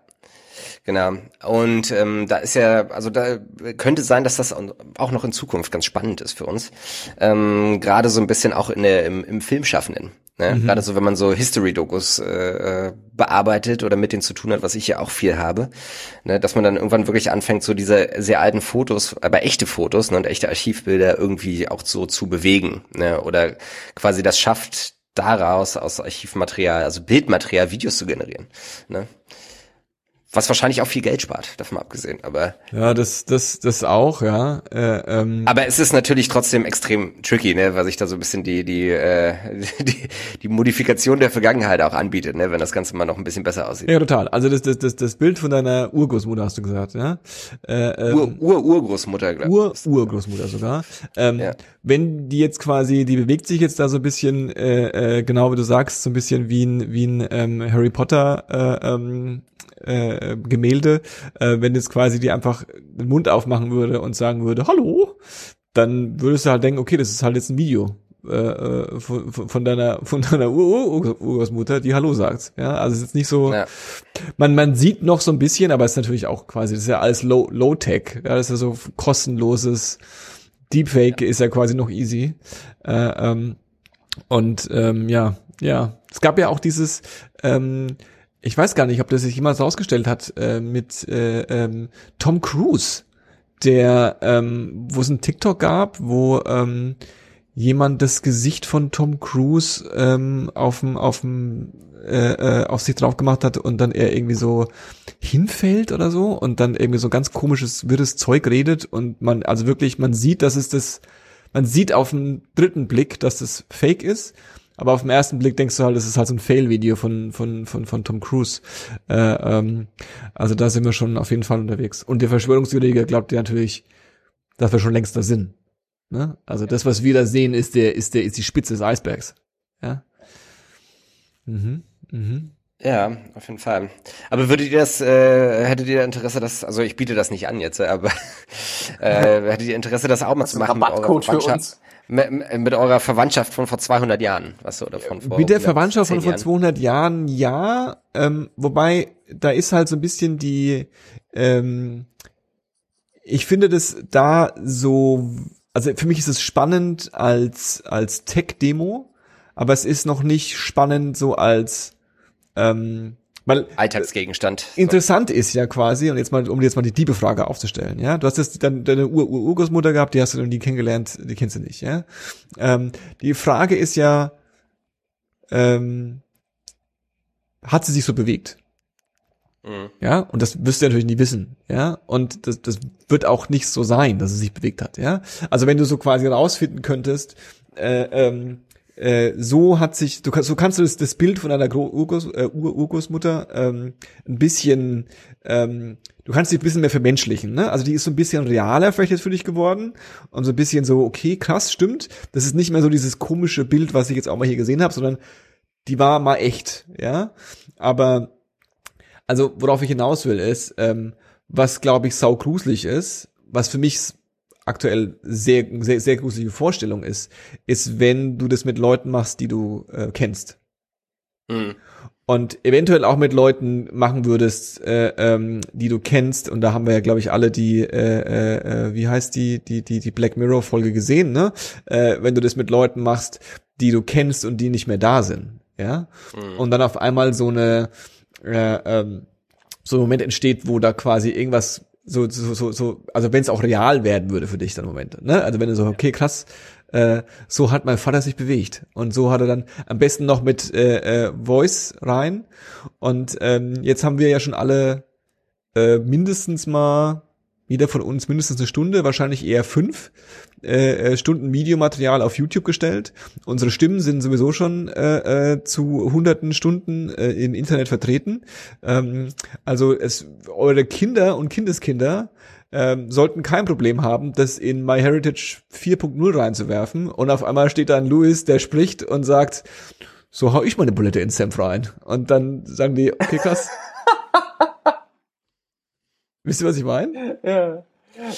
Genau. Und da ist ja, also da könnte sein, dass das auch noch in Zukunft ganz spannend ist für uns. Gerade so ein bisschen auch im Filmschaffenden. Ne? Gerade so, wenn man so History-Dokus bearbeitet oder mit denen zu tun hat, was ich ja auch viel habe, ne? Dass man dann irgendwann wirklich anfängt, so diese sehr alten Fotos, aber echte Fotos, ne? Und echte Archivbilder irgendwie auch so zu bewegen, ne? Oder quasi das schafft, daraus aus Archivmaterial, also Bildmaterial, Videos zu generieren. Ne? Was wahrscheinlich auch viel Geld spart, davon abgesehen, aber... Ja, das auch, ja. Aber es ist natürlich trotzdem extrem tricky, ne, weil sich da so ein bisschen die Modifikation der Vergangenheit auch anbietet, ne, wenn das Ganze mal noch ein bisschen besser aussieht. Ja, total. Also das Bild von deiner Urgroßmutter hast du gesagt, ja? Urgroßmutter, glaube ich. Urgroßmutter sogar. Ja. Wenn die jetzt quasi, die bewegt sich jetzt da so ein bisschen, genau wie du sagst, so ein bisschen wie ein Harry Potter, Gemälde, wenn jetzt quasi die einfach den Mund aufmachen würde und sagen würde, hallo, dann würdest du halt denken, okay, das ist halt jetzt ein Video von deiner Urgroßmutter, die Hallo sagt. Ja, also es ist jetzt nicht so, man sieht noch so ein bisschen, aber es ist natürlich auch quasi, das ist ja alles Low-Tech, ja, das ist ja so kostenloses Deepfake, ist ja quasi noch easy. Es gab ja auch dieses, ich weiß gar nicht, ob das sich jemals rausgestellt hat, mit Tom Cruise, der, wo es einen TikTok gab, wo jemand das Gesicht von Tom Cruise auf sich drauf gemacht hat und dann er irgendwie so hinfällt oder so und dann irgendwie so ganz komisches, wirres Zeug redet und man sieht auf den dritten Blick, dass das Fake ist. Aber auf den ersten Blick denkst du halt, das ist halt so ein Fail-Video von Tom Cruise. Also da sind wir schon auf jeden Fall unterwegs. Und der Verschwörungstheoretiker glaubt ja natürlich, dass wir schon längst da sind. Ne? Also das, was wir da sehen, ist die Spitze des Eisbergs. Ja. Ja, auf jeden Fall. Aber hättet ihr Interesse, also ich biete das nicht an jetzt, aber hättet ihr Interesse, das auch mal zu machen? Rabattcode für uns. Mit eurer Verwandtschaft von vor 200 Jahren, weißt du, oder von vor mit der Verwandtschaft von vor 200 Jahren, ja, wobei, da ist halt so ein bisschen ich finde das da so, also für mich ist es spannend als Tech-Demo, aber es ist noch nicht spannend so als, weil Alltagsgegenstand. Interessant ist ja quasi, und jetzt mal, um jetzt mal die Diebefrage aufzustellen, ja. Du hast jetzt deine Urgroßmutter gehabt, die hast du nie kennengelernt, die kennst du nicht, ja. Die Frage ist ja, hat sie sich so bewegt? Ja, und das wirst du natürlich nie wissen, ja, und das wird auch nicht so sein, dass sie sich bewegt hat, ja. Also wenn du so quasi rausfinden könntest, so kannst du das Bild von deiner Urgroßmutter ein bisschen, du kannst dich ein bisschen mehr vermenschlichen, ne? Also die ist so ein bisschen realer vielleicht jetzt für dich geworden und so ein bisschen so, okay, krass, stimmt. Das ist nicht mehr so dieses komische Bild, was ich jetzt auch mal hier gesehen habe, sondern die war mal echt, ja. Aber also worauf ich hinaus will ist, was glaube ich saugruselig ist, was für mich aktuell sehr, sehr, sehr gruselige Vorstellung ist, wenn du das mit Leuten machst, die du kennst. Und eventuell auch mit Leuten machen würdest, die du kennst. Und da haben wir ja, glaube ich, alle die, wie heißt die Black Mirror Folge gesehen, ne? Wenn du das mit Leuten machst, die du kennst und die nicht mehr da sind. ja, und dann auf einmal so eine so ein Moment entsteht, wo da quasi irgendwas so also wenn es auch real werden würde für dich dann Momente, ne? Also wenn du so, okay, krass, so hat mein Vater sich bewegt und so hat er dann am besten noch mit Voice rein und jetzt haben wir ja schon alle mindestens mal jeder von uns mindestens eine Stunde, wahrscheinlich eher 5 Stunden Videomaterial auf YouTube gestellt. Unsere Stimmen sind sowieso schon zu hunderten Stunden im Internet vertreten. Also eure Kinder und Kindeskinder sollten kein Problem haben, das in MyHeritage 4.0 reinzuwerfen. Und auf einmal steht da ein Louis, der spricht und sagt, so hau ich meine Bulette ins Senf rein. Und dann sagen die, okay, krass. Wisst ihr, was ich meine? Ja.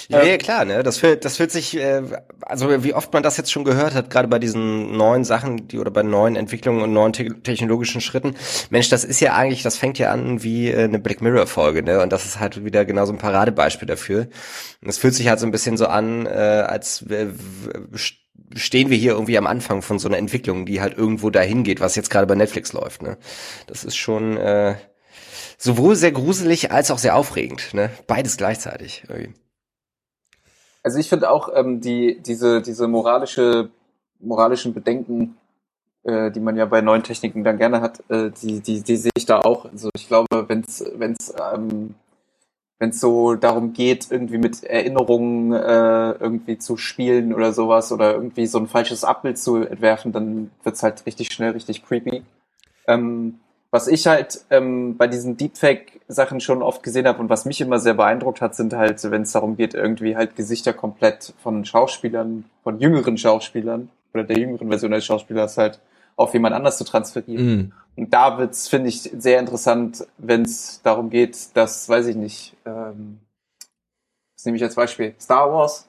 Ja, klar, ne? Das fühlt sich, also wie oft man das jetzt schon gehört hat, gerade bei diesen neuen Sachen, die oder bei neuen Entwicklungen und neuen technologischen Schritten. Mensch, das ist ja eigentlich, das fängt ja an wie eine Black Mirror-Folge, ne? Und das ist halt wieder genau so ein Paradebeispiel dafür. Und es fühlt sich halt so ein bisschen so an, als stehen wir hier irgendwie am Anfang von so einer Entwicklung, die halt irgendwo dahin geht, was jetzt gerade bei Netflix läuft, ne? Das ist schon sowohl sehr gruselig als auch sehr aufregend, ne? Beides gleichzeitig irgendwie. Also ich finde auch diese moralischen Bedenken, die man ja bei neuen Techniken dann gerne hat, die sehe ich da auch. Also ich glaube, wenn es so darum geht, irgendwie mit Erinnerungen irgendwie zu spielen oder sowas oder irgendwie so ein falsches Abbild zu entwerfen, dann wird's halt richtig schnell richtig creepy. Was ich halt bei diesen Deepfake-Sachen schon oft gesehen habe und was mich immer sehr beeindruckt hat, sind halt, wenn es darum geht, irgendwie halt Gesichter komplett von Schauspielern, von jüngeren Schauspielern oder der jüngeren Version des Schauspielers halt auf jemand anders zu transferieren. Mm. Und da wird's, finde ich, sehr interessant, wenn es darum geht, dass, weiß ich nicht, das nehme ich als Beispiel, Star Wars.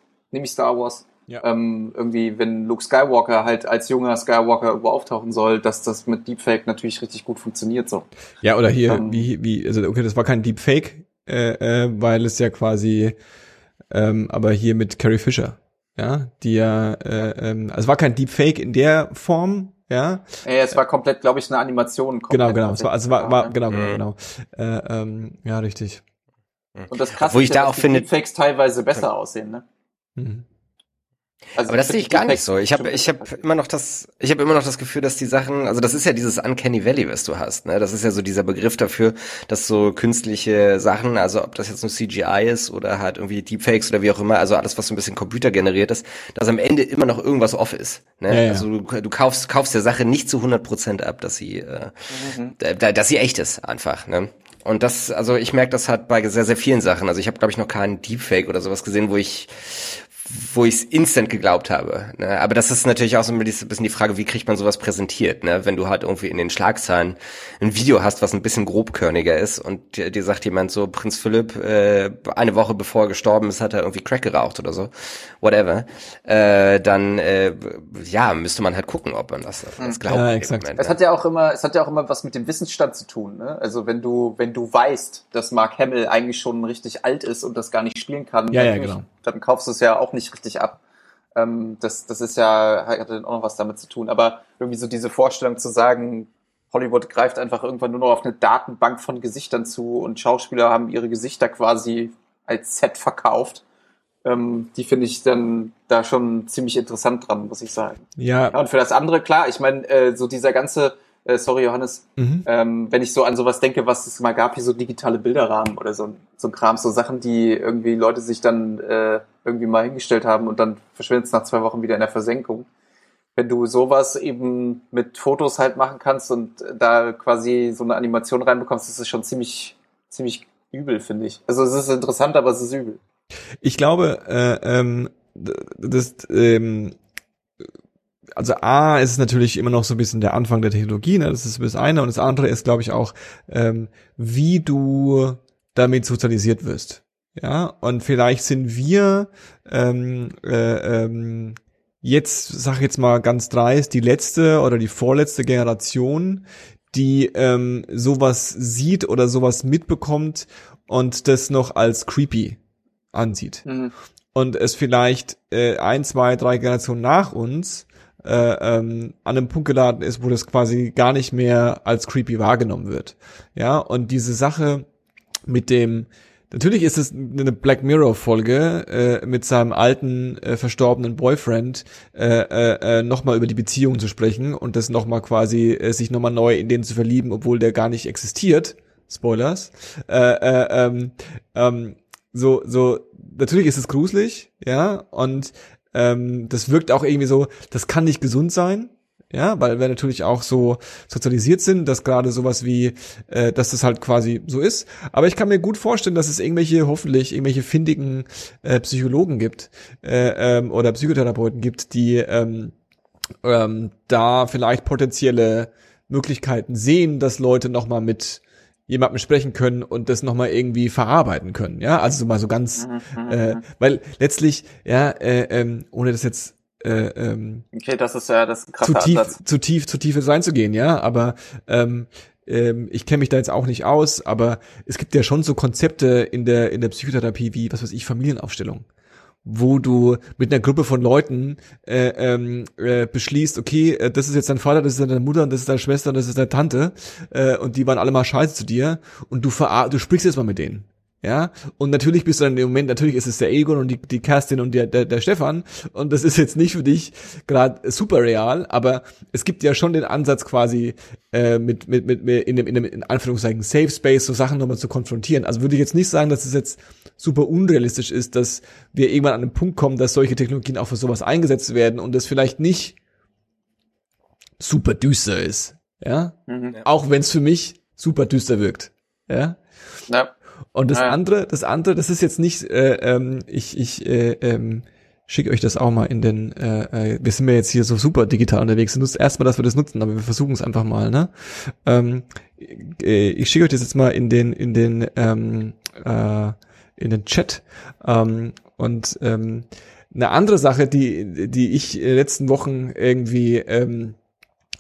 Ja. Irgendwie, wenn Luke Skywalker halt als junger Skywalker irgendwo auftauchen soll, dass das mit Deepfake natürlich richtig gut funktioniert, so. Ja, oder hier, also, okay, das war kein Deepfake, weil es ja quasi, aber hier mit Carrie Fisher, ja, die ja, also es war kein Deepfake in der Form, ja. Ey, es war komplett, glaube ich, eine Animation. Genau, es war genau. Ja, richtig. Und das Krasse ist, dass die Deepfakes teilweise besser aussehen, ne? Mhm. Also aber das sehe ich gar nicht so. Ich habe immer noch das Gefühl, dass die Sachen, also das ist ja dieses Uncanny Valley, was du hast, ne? Das ist ja so dieser Begriff dafür, dass so künstliche Sachen, also ob das jetzt nur CGI ist oder halt irgendwie Deepfakes oder wie auch immer, also alles, was so ein bisschen computergeneriert ist, dass am Ende immer noch irgendwas off ist, ne? Ja. Also du kaufst der Sache nicht zu 100% ab, dass sie dass sie echt ist einfach, ne? Und das, also ich merke das halt bei sehr, sehr vielen Sachen. Also ich habe, glaube ich, noch keinen Deepfake oder sowas gesehen, wo ich es instant geglaubt habe. Ne? Aber das ist natürlich auch so ein bisschen die Frage, wie kriegt man sowas präsentiert? Ne? Wenn du halt irgendwie in den Schlagzeilen ein Video hast, was ein bisschen grobkörniger ist und dir sagt jemand so, Prinz Philipp, eine Woche bevor er gestorben ist, hat er irgendwie Crack geraucht oder so, whatever, dann müsste man halt gucken, ob man das glaubt. Ja, exakt. Moment, es hat ja auch immer was mit dem Wissensstand zu tun. Ne? Also wenn du weißt, dass Mark Hamill eigentlich schon richtig alt ist und das gar nicht spielen kann, dann kaufst du es ja auch nicht richtig ab. Das ist ja, hat dann auch noch was damit zu tun. Aber irgendwie so diese Vorstellung zu sagen, Hollywood greift einfach irgendwann nur noch auf eine Datenbank von Gesichtern zu und Schauspieler haben ihre Gesichter quasi als Set verkauft. Die finde ich dann da schon ziemlich interessant dran, muss ich sagen. Ja. Ja, und für das andere, klar, ich meine, so dieser ganze, sorry Johannes, wenn ich so an sowas denke, was es mal gab, hier so digitale Bilderrahmen oder so ein Kram, so Sachen, die irgendwie Leute sich dann irgendwie mal hingestellt haben und dann verschwindet es nach 2 Wochen wieder in der Versenkung. Wenn du sowas eben mit Fotos halt machen kannst und da quasi so eine Animation reinbekommst, ist es schon ziemlich, ziemlich übel, finde ich. Also es ist interessant, aber es ist übel. Ich glaube, also A, ist es natürlich immer noch so ein bisschen der Anfang der Technologie, ne? Das ist das eine. Und das andere ist, glaube ich, auch, wie du damit sozialisiert wirst. Ja, und vielleicht sind wir jetzt, sag ich jetzt mal ganz dreist, die letzte oder die vorletzte Generation, die sowas sieht oder sowas mitbekommt und das noch als creepy ansieht. Mhm. Und es vielleicht 1, 2, 3 Generationen nach uns an einem Punkt geladen ist, wo das quasi gar nicht mehr als creepy wahrgenommen wird. Ja, und diese Sache mit dem, natürlich ist es eine Black Mirror Folge, mit seinem alten verstorbenen Boyfriend nochmal über die Beziehung zu sprechen und das nochmal quasi sich nochmal neu in den zu verlieben, obwohl der gar nicht existiert. Spoilers. So natürlich ist es gruselig, ja, und das wirkt auch irgendwie so, das kann nicht gesund sein, ja, weil wir natürlich auch so sozialisiert sind, dass gerade sowas wie, dass das halt quasi so ist. Aber ich kann mir gut vorstellen, dass es hoffentlich irgendwelche findigen Psychologen gibt oder Psychotherapeuten gibt, die da vielleicht potenzielle Möglichkeiten sehen, dass Leute nochmal mit jemandem sprechen können und das nochmal irgendwie verarbeiten können, ja, also mal so ganz, weil letztlich, ja, ohne das jetzt okay, das ist ja das krasse Ansatz. Zu tief reinzugehen, ja, aber ich kenne mich da jetzt auch nicht aus, aber es gibt ja schon so Konzepte in der Psychotherapie wie, was weiß ich, Familienaufstellung, wo du mit einer Gruppe von Leuten beschließt, okay, das ist jetzt dein Vater, das ist deine Mutter, und das ist deine Schwester, und das ist deine Tante, und die waren alle mal scheiße zu dir, und du sprichst jetzt mal mit denen. Ja, und natürlich bist du dann im Moment, natürlich ist es der Egon und die Kerstin und der Stefan, und das ist jetzt nicht für dich gerade super real, aber es gibt ja schon den Ansatz quasi mit in dem in Anführungszeichen Safe Space so Sachen nochmal zu konfrontieren. Also würde ich jetzt nicht sagen, dass es jetzt super unrealistisch ist, dass wir irgendwann an den Punkt kommen, dass solche Technologien auch für sowas eingesetzt werden und das vielleicht nicht super düster ist, ja, auch wenn es für mich super düster wirkt, ja. Und das andere, das ist jetzt nicht, ich schicke euch das auch mal in den, wir sind ja jetzt hier so super digital unterwegs, nutzt erstmal, dass wir das nutzen, aber wir versuchen es einfach mal, ne? Ich schicke euch das jetzt mal in den Chat, und eine andere Sache, die ich in den letzten Wochen irgendwie,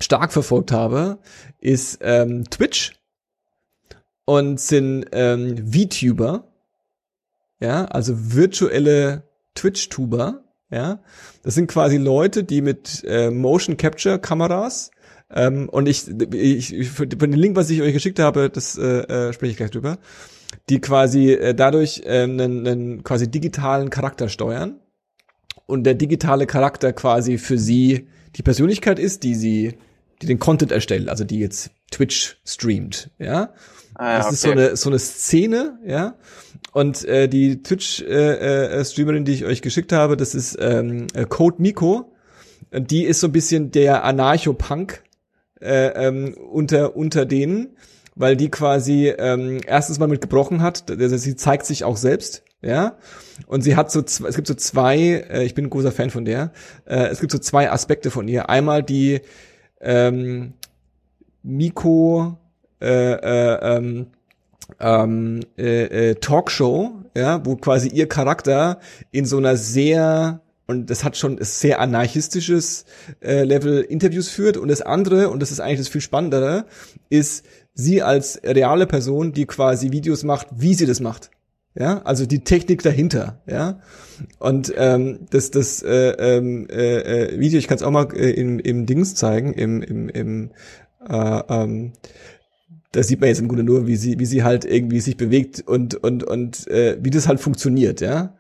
stark verfolgt habe, ist, Twitch. Und sind VTuber, ja, also virtuelle Twitch-Tuber, ja. Das sind quasi Leute, die mit Motion-Capture-Kameras und ich von dem Link, was ich euch geschickt habe, das spreche ich gleich drüber, die quasi dadurch einen quasi digitalen Charakter steuern und der digitale Charakter quasi für sie die Persönlichkeit ist, die den Content erstellt, also die jetzt Twitch streamt, ja. Das ist so eine Szene, ja. Und die Twitch-Streamerin, die ich euch geschickt habe, das ist Code Miko. Die ist so ein bisschen der Anarcho-Punk unter denen, weil die quasi erstens mal mit gebrochen hat. Also sie zeigt sich auch selbst, ja. Und sie hat ich bin ein großer Fan von der. Es gibt so zwei Aspekte von ihr. Einmal die Miko Talkshow, ja, wo quasi ihr Charakter in so einer sehr, und das hat schon ein sehr anarchistisches Level, Interviews führt, und das andere, und das ist eigentlich das viel Spannendere, ist sie als reale Person, die quasi Videos macht, wie sie das macht, ja, also die Technik dahinter, ja, und das Video, ich kann es auch mal im Dings zeigen, da sieht man jetzt im Grunde nur, wie sie halt irgendwie sich bewegt und wie das halt funktioniert, ja.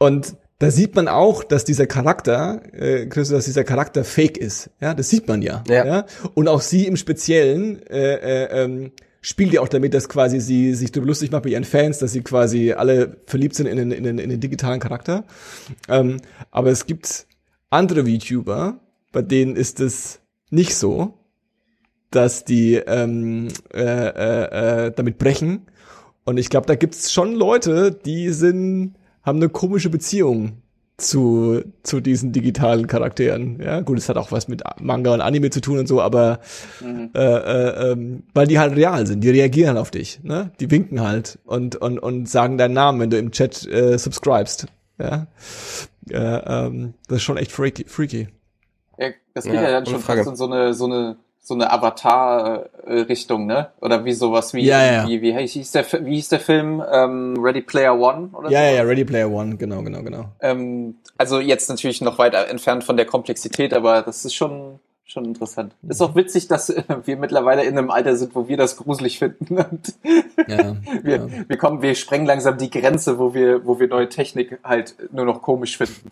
Und da sieht man auch, dass dieser Charakter fake ist, ja. Das sieht man ja. Und auch sie im Speziellen spielt ja auch damit, dass quasi sie sich darüber lustig macht bei ihren Fans, dass sie quasi alle verliebt sind in den digitalen Charakter. Aber es gibt andere VTuber, bei denen ist es nicht so, dass die damit brechen. Und ich glaube, da gibt's schon Leute, haben eine komische Beziehung zu diesen digitalen Charakteren. Ja, gut, es hat auch was mit Manga und Anime zu tun und so, aber weil die halt real sind, die reagieren auf dich, ne? Die winken halt und sagen deinen Namen, wenn du im Chat subscribest. Ja, das ist schon echt freaky. Ja, das geht ja dann schon fast in so eine so eine Avatar-Richtung, ne? Oder wie sowas wie, wie hieß der Film? Ready Player One oder so? Ja, Ready Player One, genau. Also jetzt natürlich noch weit entfernt von der Komplexität, aber das ist schon interessant. Ist auch witzig, dass wir mittlerweile in einem Alter sind, wo wir das gruselig finden. Und wir sprengen langsam die Grenze, wo wir neue Technik halt nur noch komisch finden.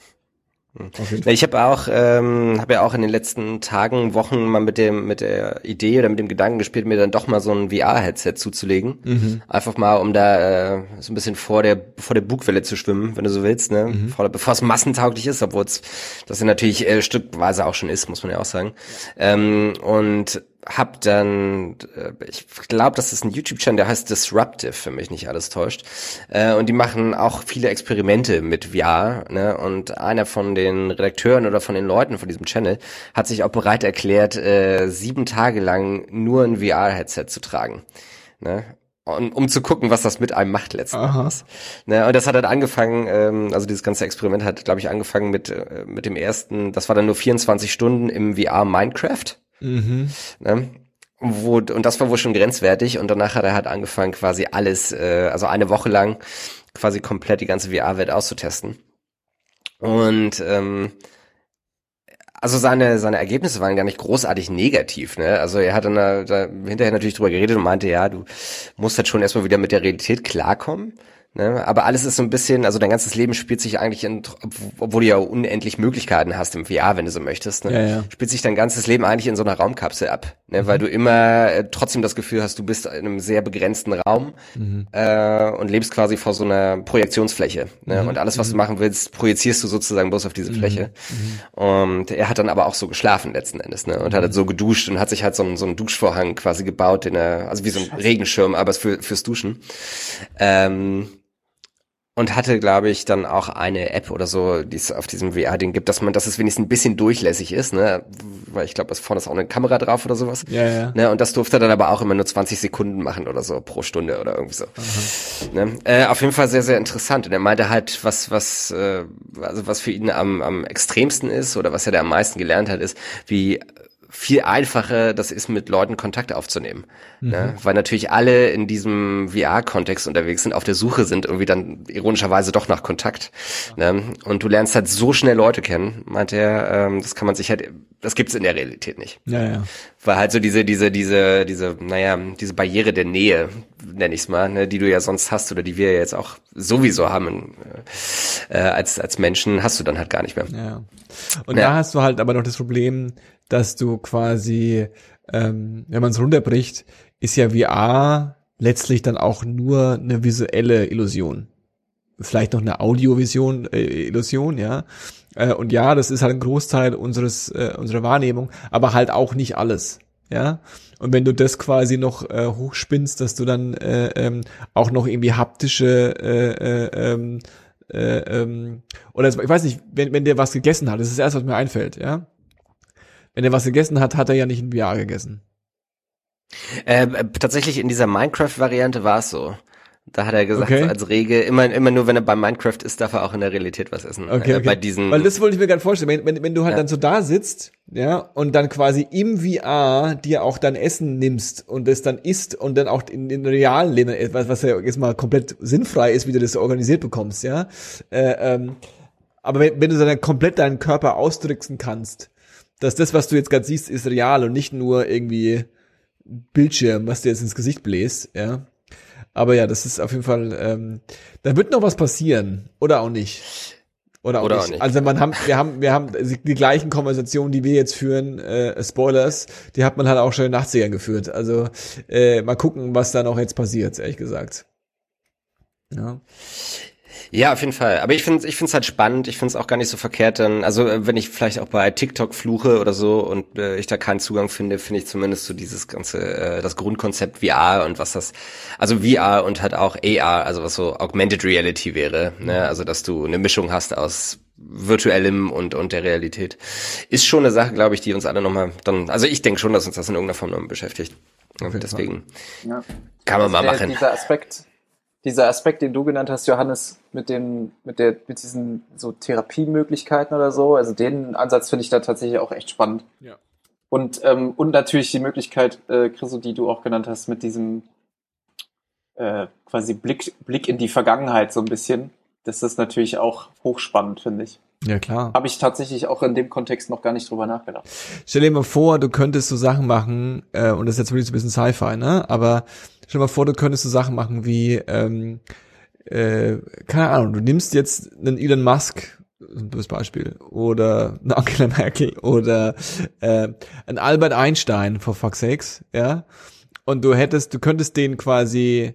Ich habe ja auch in den letzten Tagen, Wochen mal mit der Idee oder mit dem Gedanken gespielt, mir dann doch mal so ein VR-Headset zuzulegen. Mhm. Einfach mal, um da so ein bisschen vor der Bugwelle zu schwimmen, wenn du so willst, ne? Mhm. Bevor es massentauglich ist, obwohl es das ja natürlich stückweise auch schon ist, muss man ja auch sagen. Und hab dann, ich glaube, das ist ein YouTube-Channel, der heißt Disruptive, wenn mich nicht alles täuscht. Und die machen auch viele Experimente mit VR, ne? Und einer von den Redakteuren oder von den Leuten von diesem Channel hat sich auch bereit erklärt, 7 Tage lang nur ein VR-Headset zu tragen, ne? Um zu gucken, was das mit einem macht letztendlich. Ne, und das hat dann angefangen, also dieses ganze Experiment hat, glaube ich, angefangen mit dem ersten, das war dann nur 24 Stunden im VR Minecraft. Mhm. Ne? Und das war wohl schon grenzwertig, und danach hat er halt angefangen, quasi alles, also eine Woche lang quasi komplett die ganze VR-Welt auszutesten. Und also seine Ergebnisse waren gar nicht großartig negativ, ne? Also er hat dann da hinterher natürlich drüber geredet und meinte, ja, du musst halt schon erstmal wieder mit der Realität klarkommen. Ne? Aber alles ist so ein bisschen, also dein ganzes Leben spielt sich eigentlich, obwohl du ja unendlich Möglichkeiten hast im VR, wenn du so möchtest, ne? Ja. Spielt sich dein ganzes Leben eigentlich in so einer Raumkapsel ab, ne? Mhm. Weil du immer trotzdem das Gefühl hast, du bist in einem sehr begrenzten Raum, und lebst quasi vor so einer Projektionsfläche, ne? Mhm. Und alles, was du machen willst, projizierst du sozusagen bloß auf diese Fläche. Mhm. Und er hat dann aber auch so geschlafen letzten Endes, ne? Und hat halt so geduscht und hat sich halt so einen Duschvorhang quasi gebaut, also wie so ein Regenschirm, aber fürs Duschen. Und hatte, glaube ich, dann auch eine App oder so, die es auf diesem VR-Ding gibt, dass es wenigstens ein bisschen durchlässig ist, ne? Weil ich glaube, vorne ist auch eine Kamera drauf oder sowas. Ja. Ne? Und das durfte er dann aber auch immer nur 20 Sekunden machen oder so pro Stunde oder irgendwie so. Ne? Auf jeden Fall sehr, sehr interessant. Und er meinte halt, was für ihn am extremsten ist oder was er da am meisten gelernt hat, ist, wie viel einfacher das ist, mit Leuten Kontakt aufzunehmen. Mhm. Ne? Weil natürlich alle in diesem VR-Kontext unterwegs sind, auf der Suche sind, irgendwie dann ironischerweise doch nach Kontakt. Ja. Ne? Und du lernst halt so schnell Leute kennen, meint er, das kann man sich halt, das gibt's in der Realität nicht. Ja. Weil halt so diese Barriere der Nähe, nenne ich's mal, ne, die du ja sonst hast oder die wir ja jetzt auch sowieso haben, als Menschen, hast du dann halt gar nicht mehr. Ja. Und da hast du halt aber noch das Problem, dass du quasi, wenn man es runterbricht, ist ja VR letztlich dann auch nur eine visuelle Illusion. Vielleicht noch eine Audiovision, Illusion, ja. Und ja, das ist halt ein Großteil unserer Wahrnehmung, aber halt auch nicht alles, ja. Und wenn du das quasi noch hochspinnst, dass du dann auch noch irgendwie haptische oder ich weiß nicht, wenn der was gegessen hat, das ist das erste, was mir einfällt, ja. Wenn er was gegessen hat, hat er ja nicht in VR gegessen. Tatsächlich in dieser Minecraft-Variante war es so. Da hat er gesagt, okay, so als Regel, immer nur, wenn er bei Minecraft ist, darf er auch in der Realität was essen. Okay. Bei diesen, weil das wollte ich mir gerade vorstellen. Wenn du halt dann so da sitzt, ja, und dann quasi im VR dir auch dein Essen nimmst und es dann isst und dann auch in den realen Leben, was ja jetzt mal komplett sinnfrei ist, wie du das so organisiert bekommst, ja. Aber wenn du dann komplett deinen Körper ausdrücken kannst, dass das, was du jetzt gerade siehst, ist real und nicht nur irgendwie Bildschirm, was dir jetzt ins Gesicht bläst, ja. Aber ja, das ist auf jeden Fall, da wird noch was passieren. Oder auch nicht. Oder auch nicht. Also wir haben die gleichen Konversationen, die wir jetzt führen, Spoilers, die hat man halt auch schon in den 80ern geführt. Also mal gucken, was da noch jetzt passiert, ehrlich gesagt. Ja. Ja, auf jeden Fall. Aber ich find's halt spannend. Ich find's auch gar nicht so verkehrt. Dann, also wenn ich vielleicht auch bei TikTok fluche oder so und ich da keinen Zugang finde, finde ich zumindest so dieses ganze, das Grundkonzept VR und was das, also VR und halt auch AR, also was so Augmented Reality wäre, ne? Also dass du eine Mischung hast aus virtuellem und der Realität, ist schon eine Sache, glaube ich, die uns alle nochmal dann, also ich denke schon, dass uns das in irgendeiner Form nochmal beschäftigt. Und deswegen kann man mal machen. Dieser Aspekt, den du genannt hast, Johannes, mit diesen so Therapiemöglichkeiten oder so, also den Ansatz finde ich da tatsächlich auch echt spannend. Ja. Und natürlich die Möglichkeit, Chriso, die du auch genannt hast, mit diesem quasi Blick in die Vergangenheit so ein bisschen. Das ist natürlich auch hochspannend, finde ich. Ja, klar. Habe ich tatsächlich auch in dem Kontext noch gar nicht drüber nachgedacht. Stell dir mal vor, du könntest so Sachen machen, und das ist jetzt wirklich so ein bisschen Sci-Fi, ne? Aber stell dir mal vor, du könntest so Sachen machen wie, keine Ahnung, du nimmst jetzt einen Elon Musk, das Beispiel, oder eine Angela Merkel, oder einen Albert Einstein, for fuck's sakes, ja? Und du könntest den quasi,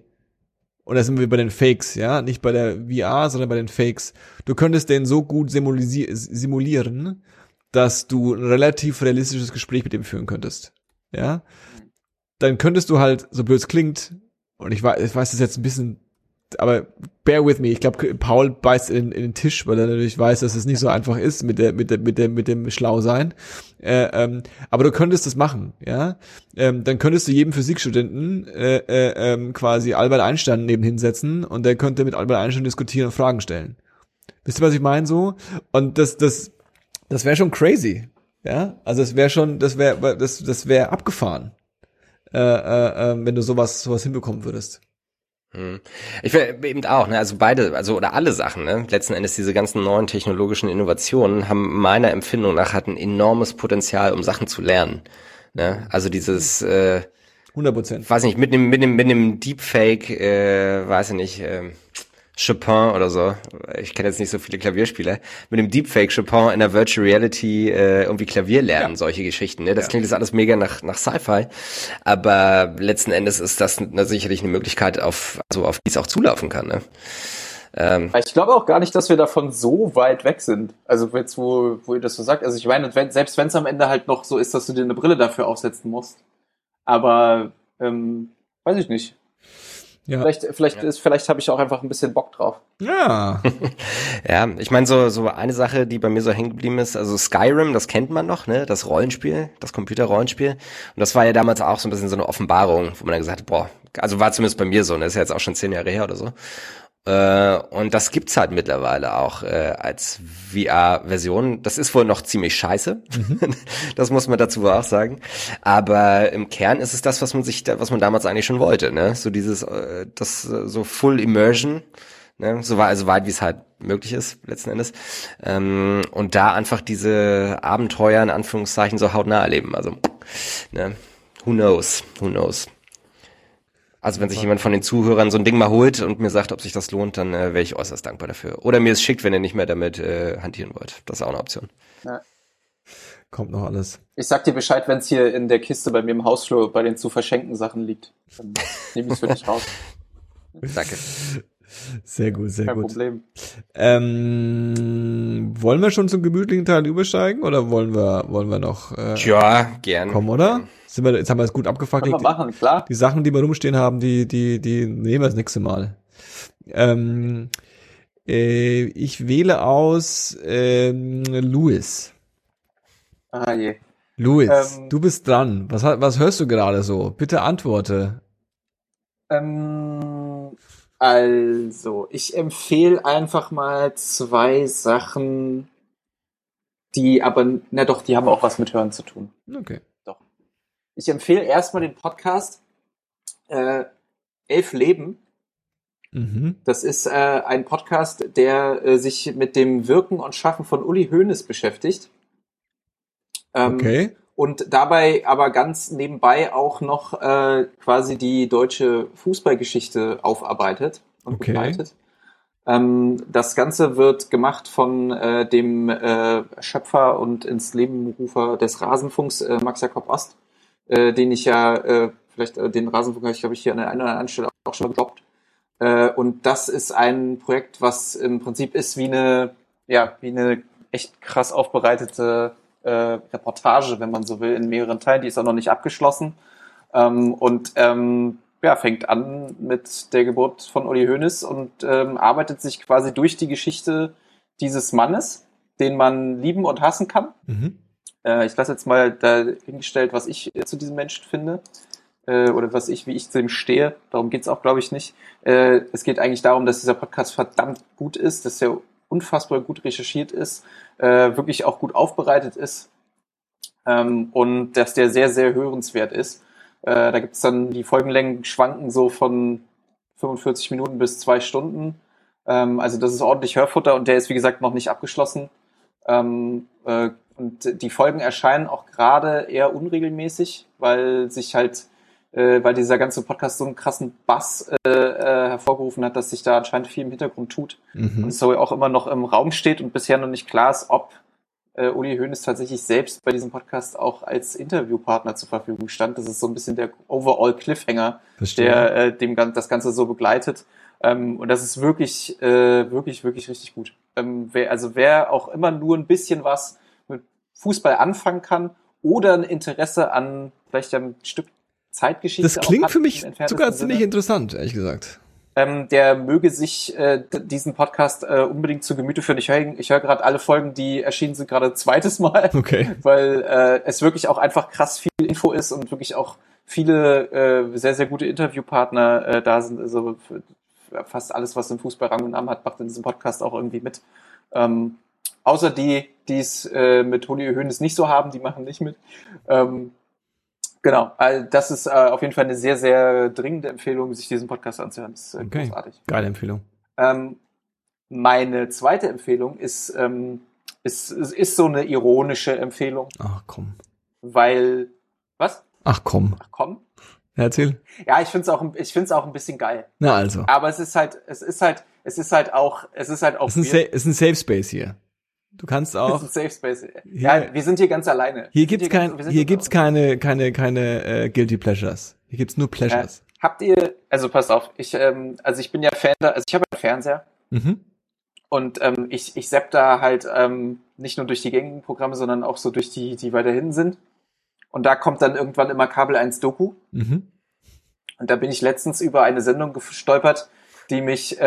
und da sind wir bei den Fakes, ja, nicht bei der VR, sondern bei den Fakes, du könntest den so gut simulieren, dass du ein relativ realistisches Gespräch mit ihm führen könntest, ja? Dann könntest du halt, so blöd es klingt, und ich weiß das jetzt ein bisschen, aber bear with me, ich glaube, Paul beißt in den Tisch, weil er natürlich weiß, dass es nicht so einfach ist mit dem Schlausein. Aber du könntest das machen, ja. Dann könntest du jedem Physikstudenten quasi Albert Einstein nebenhin setzen und der könnte mit Albert Einstein diskutieren und Fragen stellen. Wisst ihr, was ich meine so? Und das wäre schon crazy, ja. Also das wäre abgefahren, wenn du sowas hinbekommen würdest. Ich finde eben auch, ne, also beide, also oder alle Sachen, ne, letzten Endes diese ganzen neuen technologischen Innovationen haben meiner Empfindung nach ein enormes Potenzial, um Sachen zu lernen, ne, also dieses, 100%. Weiß nicht, mit dem Deepfake, weiß ich nicht, Chopin oder so, ich kenne jetzt nicht so viele Klavierspieler, mit dem Deepfake Chopin in der Virtual Reality irgendwie Klavier lernen, ja. Solche Geschichten, ne? Das klingt jetzt alles mega nach Sci-Fi, aber letzten Endes ist das sicherlich eine Möglichkeit, auf die es auch zulaufen kann. Ne? Ich glaube auch gar nicht, dass wir davon so weit weg sind, also jetzt, wo ihr das so sagt, also ich meine, selbst wenn es am Ende halt noch so ist, dass du dir eine Brille dafür aufsetzen musst, aber weiß ich nicht. Ja. Vielleicht habe ich auch einfach ein bisschen Bock drauf. Ja. Ja, ich meine, so eine Sache, die bei mir so hängen geblieben ist, also Skyrim, das kennt man noch, ne? Das Rollenspiel, das Computerrollenspiel. Und das war ja damals auch so ein bisschen so eine Offenbarung, wo man dann gesagt hat, boah, also war zumindest bei mir so, ne? Das ist ja jetzt auch schon 10 Jahre her oder so. Und das gibt's halt mittlerweile auch als VR-Version. Das ist wohl noch ziemlich scheiße. Das muss man dazu auch sagen. Aber im Kern ist es das, was man damals eigentlich schon wollte, ne? So dieses, so Full Immersion, ne? So weit wie es halt möglich ist, letzten Endes. Und da einfach diese Abenteuer in Anführungszeichen so hautnah erleben. Also, ne? Who knows? Also wenn sich jemand von den Zuhörern so ein Ding mal holt und mir sagt, ob sich das lohnt, dann wäre ich äußerst dankbar dafür. Oder mir es schickt, wenn ihr nicht mehr damit hantieren wollt. Das ist auch eine Option. Ja. Kommt noch alles. Ich sag dir Bescheid, wenn es hier in der Kiste bei mir im Hausflur bei den zu verschenken Sachen liegt. Dann nehme ich es für dich raus. Danke. Sehr gut, sehr gut. Kein Problem. Wollen wir schon zum gemütlichen Teil übersteigen oder wollen wir noch gerne kommen, oder? Jetzt haben wir es gut abgefuckt. Können wir machen, klar. Die Sachen, die wir rumstehen haben, die nehmen wir das nächste Mal. Ich wähle aus Louis. Ah je. Louis, du bist dran. Was hörst du gerade so? Bitte antworte. Also, ich empfehle einfach mal 2 Sachen, die haben auch was mit Hören zu tun. Okay. Doch. Ich empfehle erstmal den Podcast 11 Leben. Mhm. Das ist ein Podcast, der sich mit dem Wirken und Schaffen von Uli Hoeneß beschäftigt. Okay. Und dabei aber ganz nebenbei auch noch quasi die deutsche Fußballgeschichte aufarbeitet und begleitet. Das Ganze wird gemacht von dem Schöpfer und ins Lebenrufer des Rasenfunks, Max Jakob Ost, den ich ja, vielleicht den Rasenfunk habe ich, glaube ich, hier an der einen oder anderen Stelle auch schon gedroppt. Und das ist ein Projekt, was im Prinzip ist wie eine echt krass aufbereitete Reportage, wenn man so will, in mehreren Teilen. Die ist auch noch nicht abgeschlossen. Fängt an mit der Geburt von Uli Hoeneß und arbeitet sich quasi durch die Geschichte dieses Mannes, den man lieben und hassen kann. Mhm. Ich lasse jetzt mal dahingestellt, was ich zu diesem Menschen finde oder wie ich zu ihm stehe. Darum geht es auch, glaube ich, nicht. Es geht eigentlich darum, dass dieser Podcast verdammt gut ist, dass der unfassbar gut recherchiert ist, wirklich auch gut aufbereitet ist und dass der sehr, sehr hörenswert ist. Da gibt es dann, die Folgenlängen schwanken so von 45 Minuten bis 2 Stunden. Also das ist ordentlich Hörfutter und der ist, wie gesagt, noch nicht abgeschlossen. Und die Folgen erscheinen auch gerade eher unregelmäßig, weil sich halt, weil dieser ganze Podcast so einen krassen Bass hervorgerufen hat, dass sich da anscheinend viel im Hintergrund tut. Mhm. Und so auch immer noch im Raum steht und bisher noch nicht klar ist, ob Uli Hoeneß tatsächlich selbst bei diesem Podcast auch als Interviewpartner zur Verfügung stand. Das ist so ein bisschen der Overall-Cliffhanger, der das Ganze so begleitet. Und das ist wirklich, wirklich, wirklich richtig gut. Wer auch immer nur ein bisschen was mit Fußball anfangen kann oder ein Interesse an vielleicht ein Stück Zeitgeschichte hat. Das klingt für mich sogar ziemlich interessant, ehrlich gesagt. Der möge sich diesen Podcast unbedingt zu Gemüte führen. Ich höre gerade alle Folgen, die erschienen sind, gerade ein zweites Mal, okay. Weil es wirklich auch einfach krass viel Info ist und wirklich auch viele sehr, sehr gute Interviewpartner da sind. Also fast alles, was im Fußball Rang und Namen hat, macht in diesem Podcast auch irgendwie mit. Außer die es mit Uli Hoeneß nicht so haben, die machen nicht mit. Genau, also das ist auf jeden Fall eine sehr, sehr dringende Empfehlung, sich diesen Podcast anzuhören. Das ist großartig. Geile Empfehlung. Meine zweite Empfehlung ist so eine ironische Empfehlung. Ach komm. Weil, was? Ach komm? Erzähl. Ja, ich find's auch ein bisschen geil. Na also. Aber es ist halt auch. Es ist ein Safe Space hier. Du kannst auch. Das ist ein Safe Space. Ja, wir sind hier ganz alleine. Hier gibt's keine Guilty Pleasures. Hier gibt's nur Pleasures. Pass auf, ich bin ja Fan da, also ich habe einen Fernseher. Mhm. Und ich zapp da halt nicht nur durch die gängigen Programme, sondern auch so durch die weiter hinten sind. Und da kommt dann irgendwann immer Kabel 1 Doku. Mhm. Und da bin ich letztens über eine Sendung gestolpert, die mich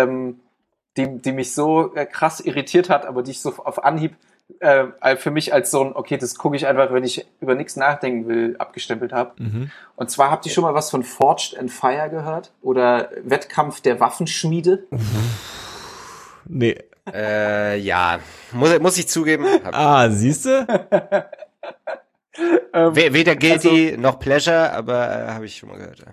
so krass irritiert hat, aber die ich so auf Anhieb für mich als so ein, okay, das gucke ich einfach, wenn ich über nichts nachdenken will, abgestempelt habe. Mhm. Und zwar habt ihr schon mal was von Forged and Fire gehört? Oder Wettkampf der Waffenschmiede? Nee. Ja. Muss ich zugeben. Siehst du? Weder Guilty noch Pleasure, aber habe ich schon mal gehört. Ja.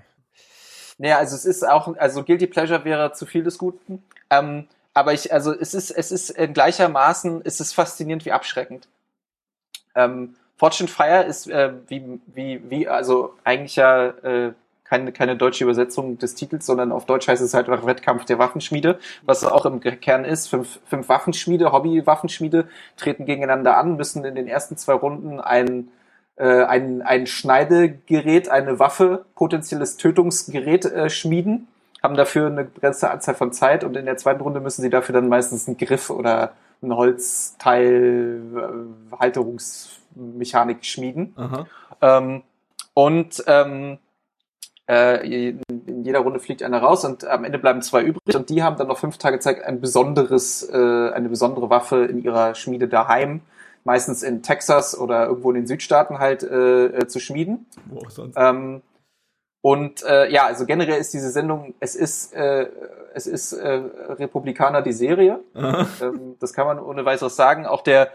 Naja, also es ist auch, also Guilty Pleasure wäre zu viel des Guten. Aber es ist in gleichermaßen, es ist faszinierend wie abschreckend. Fortune Fire ist eigentlich ja keine deutsche Übersetzung des Titels, sondern auf Deutsch heißt es halt einfach Wettkampf der Waffenschmiede, was auch im Kern ist. Fünf Waffenschmiede, Hobby-Waffenschmiede treten gegeneinander an, müssen in den ersten 2 Runden ein Schneidegerät, eine Waffe, potenzielles Tötungsgerät schmieden, haben dafür eine begrenzte Anzahl von Zeit und in der 2. Runde müssen sie dafür dann meistens einen Griff oder ein Holzteil, Halterungsmechanik schmieden. In jeder Runde fliegt einer raus und am Ende bleiben 2 übrig und die haben dann noch 5 Tage Zeit, eine besondere Waffe in ihrer Schmiede daheim, meistens in Texas oder irgendwo in den Südstaaten halt zu schmieden. Wo auch sonst. Also generell ist diese Sendung, es ist Republikaner die Serie. Das kann man ohne weiteres sagen. Auch der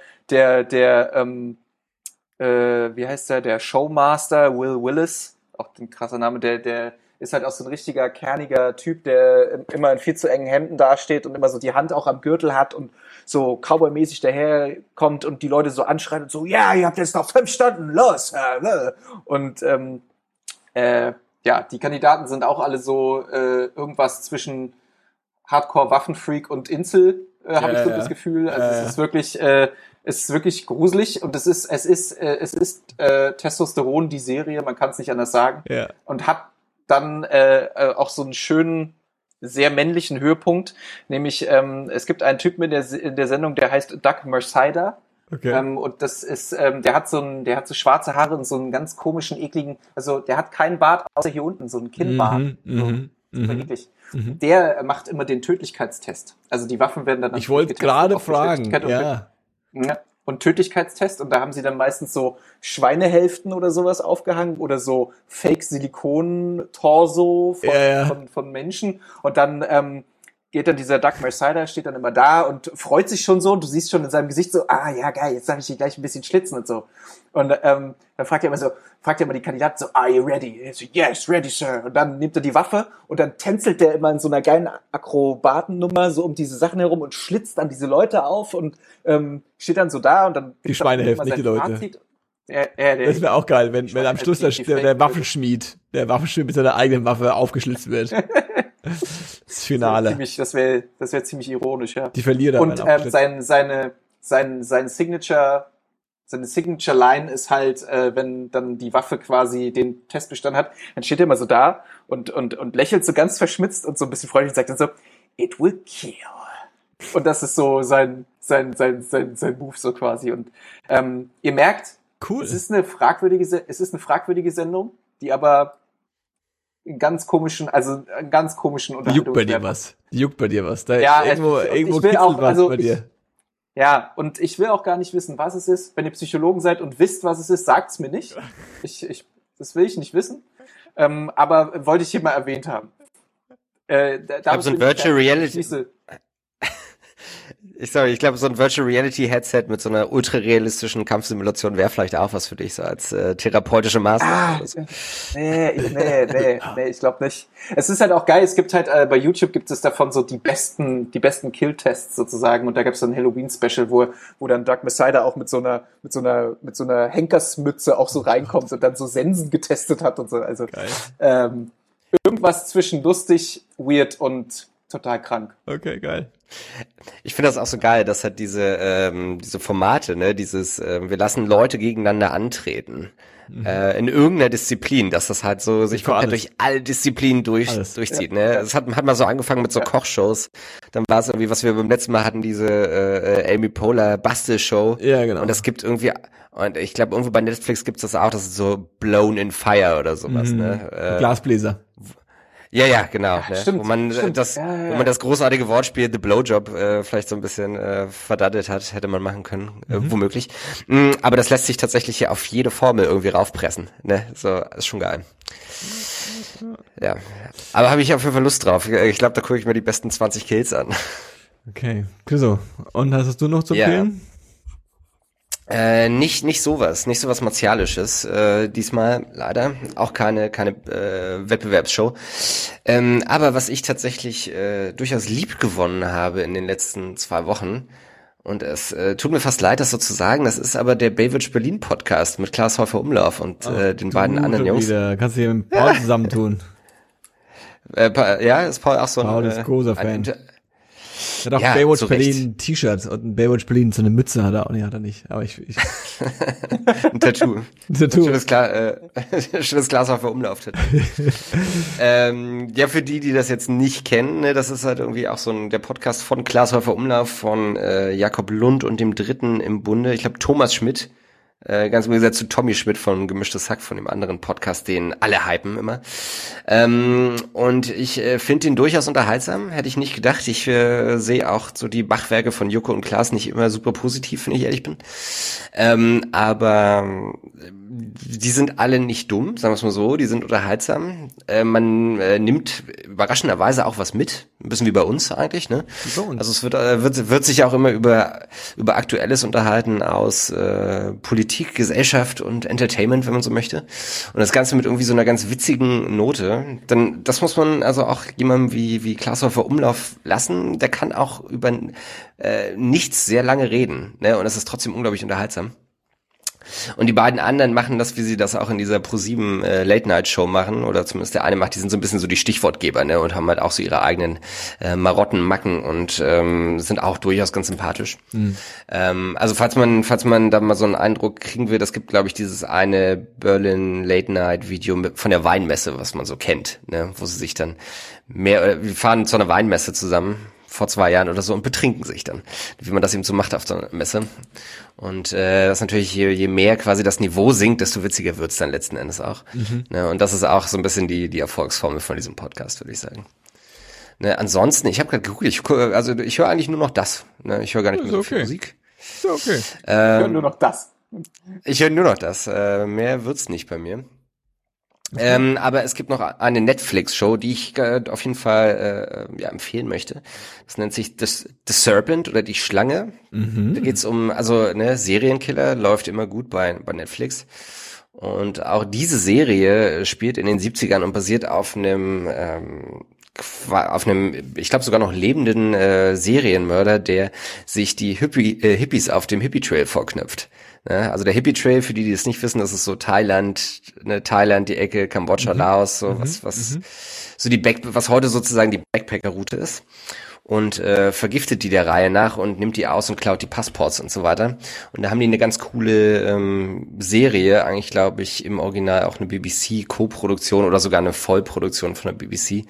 Showmaster Will Willis, auch ein krasser Name, der ist halt auch so ein richtiger, kerniger Typ, der immer in viel zu engen Hemden dasteht und immer so die Hand auch am Gürtel hat und so cowboymäßig daherkommt und die Leute so anschreit und so, ja, ihr habt jetzt noch 5 Stunden, los! Und die Kandidaten sind auch alle so irgendwas zwischen Hardcore-Waffenfreak und Insel, habe ich so das Gefühl. Also es ist wirklich gruselig und es ist Testosteron, die Serie, man kann es nicht anders sagen. Yeah. Und hat dann auch so einen schönen, sehr männlichen Höhepunkt, nämlich es gibt einen Typen in der Sendung, der heißt Doug Mercider. Okay. Und das ist, der hat so schwarze Haare und so einen ganz komischen, ekligen, also der hat keinen Bart, außer hier unten, so einen Kinnbart. Der macht immer den Tödlichkeitstest. Also die Waffen werden dann... Ich wollte gerade fragen, und Tödlichkeitstest und da haben sie dann meistens so Schweinehälften oder sowas aufgehangen oder so Fake-Silikon-Torso von Menschen und dann... geht dann dieser Doug Mercider, steht dann immer da und freut sich schon so und du siehst schon in seinem Gesicht so, geil, jetzt darf ich hier gleich ein bisschen schlitzen und so. Und dann fragt er immer die Kandidaten so, are you ready? Und so, yes, ready, sir. Und dann nimmt er die Waffe und dann tänzelt der immer in so einer geilen Akrobatennummer so um diese Sachen herum und schlitzt dann diese Leute auf und steht dann so da und dann... Die Schweine helfen nicht, die Leute. Fazit. Das wäre auch geil, wenn am Schluss der Waffenschmied mit seiner eigenen Waffe aufgeschlitzt wird. Das Finale. Das wäre ziemlich ironisch, ja. Die Verlierer. Und seine Signature Line ist halt, wenn dann die Waffe quasi den Test bestanden hat, dann steht er immer so da und lächelt so ganz verschmitzt und so ein bisschen freundlich und sagt dann so, it will kill. Und das ist so sein Move so quasi. Und ihr merkt, cool. Es ist eine fragwürdige Sendung, die aber einen ganz komischen Unterhaltung. Die juckt bei dir was. Da ja, irgendwo kitzelt auch, was bei dir. Ja, und ich will auch gar nicht wissen, was es ist. Wenn ihr Psychologen seid und wisst, was es ist, sagt's mir nicht. Das will ich nicht wissen. Aber wollte ich hier mal erwähnt haben. Ich glaube, so ein Virtual Reality Headset mit so einer ultrarealistischen Kampfsimulation wäre vielleicht auch was für dich, so als therapeutische Maßnahme. Nee, ich glaube nicht. Es ist halt auch geil, es gibt halt, bei YouTube gibt es davon so die besten Kill-Tests sozusagen, und da gab es so ein Halloween-Special, wo dann Dark Messiah auch mit so einer Henkersmütze auch so reinkommt und dann so Sensen getestet hat und so. Also, irgendwas zwischen lustig, weird und total krank. Okay, geil. Ich finde das auch so geil, dass halt diese Formate, ne, wir lassen Leute gegeneinander antreten, in irgendeiner Disziplin, dass das halt so sich komplett durch alle Disziplinen durchzieht, ja. Ne? Das hat mal so angefangen mit so Kochshows, dann war es irgendwie, was wir beim letzten Mal hatten, diese Amy Poehler Bastel-Show. Ja, genau. Und das gibt irgendwie, und ich glaube irgendwo bei Netflix gibt's das auch, das ist so Blown in Fire oder sowas, ne? Glasbläser. Ja, genau. Ja, ne? Stimmt, wo man das großartige Wortspiel The Blowjob vielleicht so ein bisschen verdattelt hat, hätte man machen können, womöglich. Aber das lässt sich tatsächlich hier auf jede Formel irgendwie raufpressen. Ne? So, ist schon geil. Ja, aber habe ich auf jeden Fall Lust drauf. Ich glaube, da gucke ich mir die besten 20 Kills an. Okay, so. Und hast du noch zu empfehlen? Nicht sowas Martialisches, diesmal leider, auch keine Wettbewerbsshow, aber was ich tatsächlich durchaus lieb gewonnen habe in den letzten 2 Wochen, und es tut mir fast leid, das so zu sagen, das ist aber der Baywatch Berlin Podcast mit Klaas Häufer-Umlauf und den beiden anderen Jungs. Wieder. Kannst du hier mit Paul zusammentun. Ist Paul auch so ein... Paul ist großer Fan. Er hat auch Baywatch Berlin ein T-Shirt und ein Baywatch Berlin, so eine Mütze hat er nicht. Aber ich ein Tattoo. Ein Tattoo. Schönes Glas auf der Umlauf-Tattoo. Für die das jetzt nicht kennen, ne, das ist halt irgendwie auch so der Podcast von Klaas Häufer-Umlauf, von Jakob Lund und dem Dritten im Bunde. Ich glaube, Thomas Schmidt. Ganz im Gegensatz zu Tommy Schmidt von Gemischtes Hack, von dem anderen Podcast, den alle hypen immer. Und ich finde ihn durchaus unterhaltsam, hätte ich nicht gedacht. Ich sehe auch so die Machwerke von Joko und Klaas nicht immer super positiv, wenn ich ehrlich bin. Aber die sind alle nicht dumm, sagen wir es mal so, die sind unterhaltsam. Man nimmt überraschenderweise auch was mit, ein bisschen wie bei uns eigentlich, ne? Also es wird sich auch immer über Aktuelles unterhalten aus Politik, Gesellschaft und Entertainment, wenn man so möchte. Und das Ganze mit irgendwie so einer ganz witzigen Note. Dann, das muss man also auch jemandem wie Klaas Häufer-Umlauf lassen. Der kann auch über nichts sehr lange reden, ne? Und das ist trotzdem unglaublich unterhaltsam. Und die beiden anderen machen das, wie sie das auch in dieser ProSieben Late-Night-Show machen, oder zumindest der eine macht, die sind so ein bisschen so die Stichwortgeber, ne, und haben halt auch so ihre eigenen Marotten, Macken und sind auch durchaus ganz sympathisch. Also falls man da mal so einen Eindruck kriegen will, das gibt, glaube ich, dieses eine Berlin Late-Night-Video von der Weinmesse, was man so kennt, ne, wo sie sich dann wir fahren zu einer Weinmesse zusammen, vor 2 Jahren oder so, und betrinken sich dann, wie man das eben so macht auf so einer Messe. Und das natürlich, je mehr quasi das Niveau sinkt, desto witziger wird's dann letzten Endes auch. Ne, und das ist auch so ein bisschen die Erfolgsformel von diesem Podcast, würde ich sagen. Ne, ansonsten, ich habe gerade geguckt, ich höre eigentlich nur noch das. Ne, ich höre gar nicht mehr so viel Musik. Ist okay. Ich höre nur noch das. Mehr wird's nicht bei mir. Aber es gibt noch eine Netflix-Show, die ich auf jeden Fall empfehlen möchte. Das nennt sich The Serpent oder die Schlange. Mhm. Da geht's um, Serienkiller läuft immer gut bei Netflix. Und auch diese Serie spielt in den 70ern und basiert auf einem, ich glaube sogar noch lebenden Serienmörder, der sich die Hippies auf dem Hippie-Trail vorknüpft. Also der Hippie-Trail, für die, die es nicht wissen, das ist so Thailand, die Ecke, Kambodscha, Laos, so was heute sozusagen die Backpacker-Route ist. Und vergiftet die der Reihe nach und nimmt die aus und klaut die Passports und so weiter. Und da haben die eine ganz coole Serie, eigentlich glaube ich im Original auch eine BBC-Co-Produktion oder sogar eine Vollproduktion von der BBC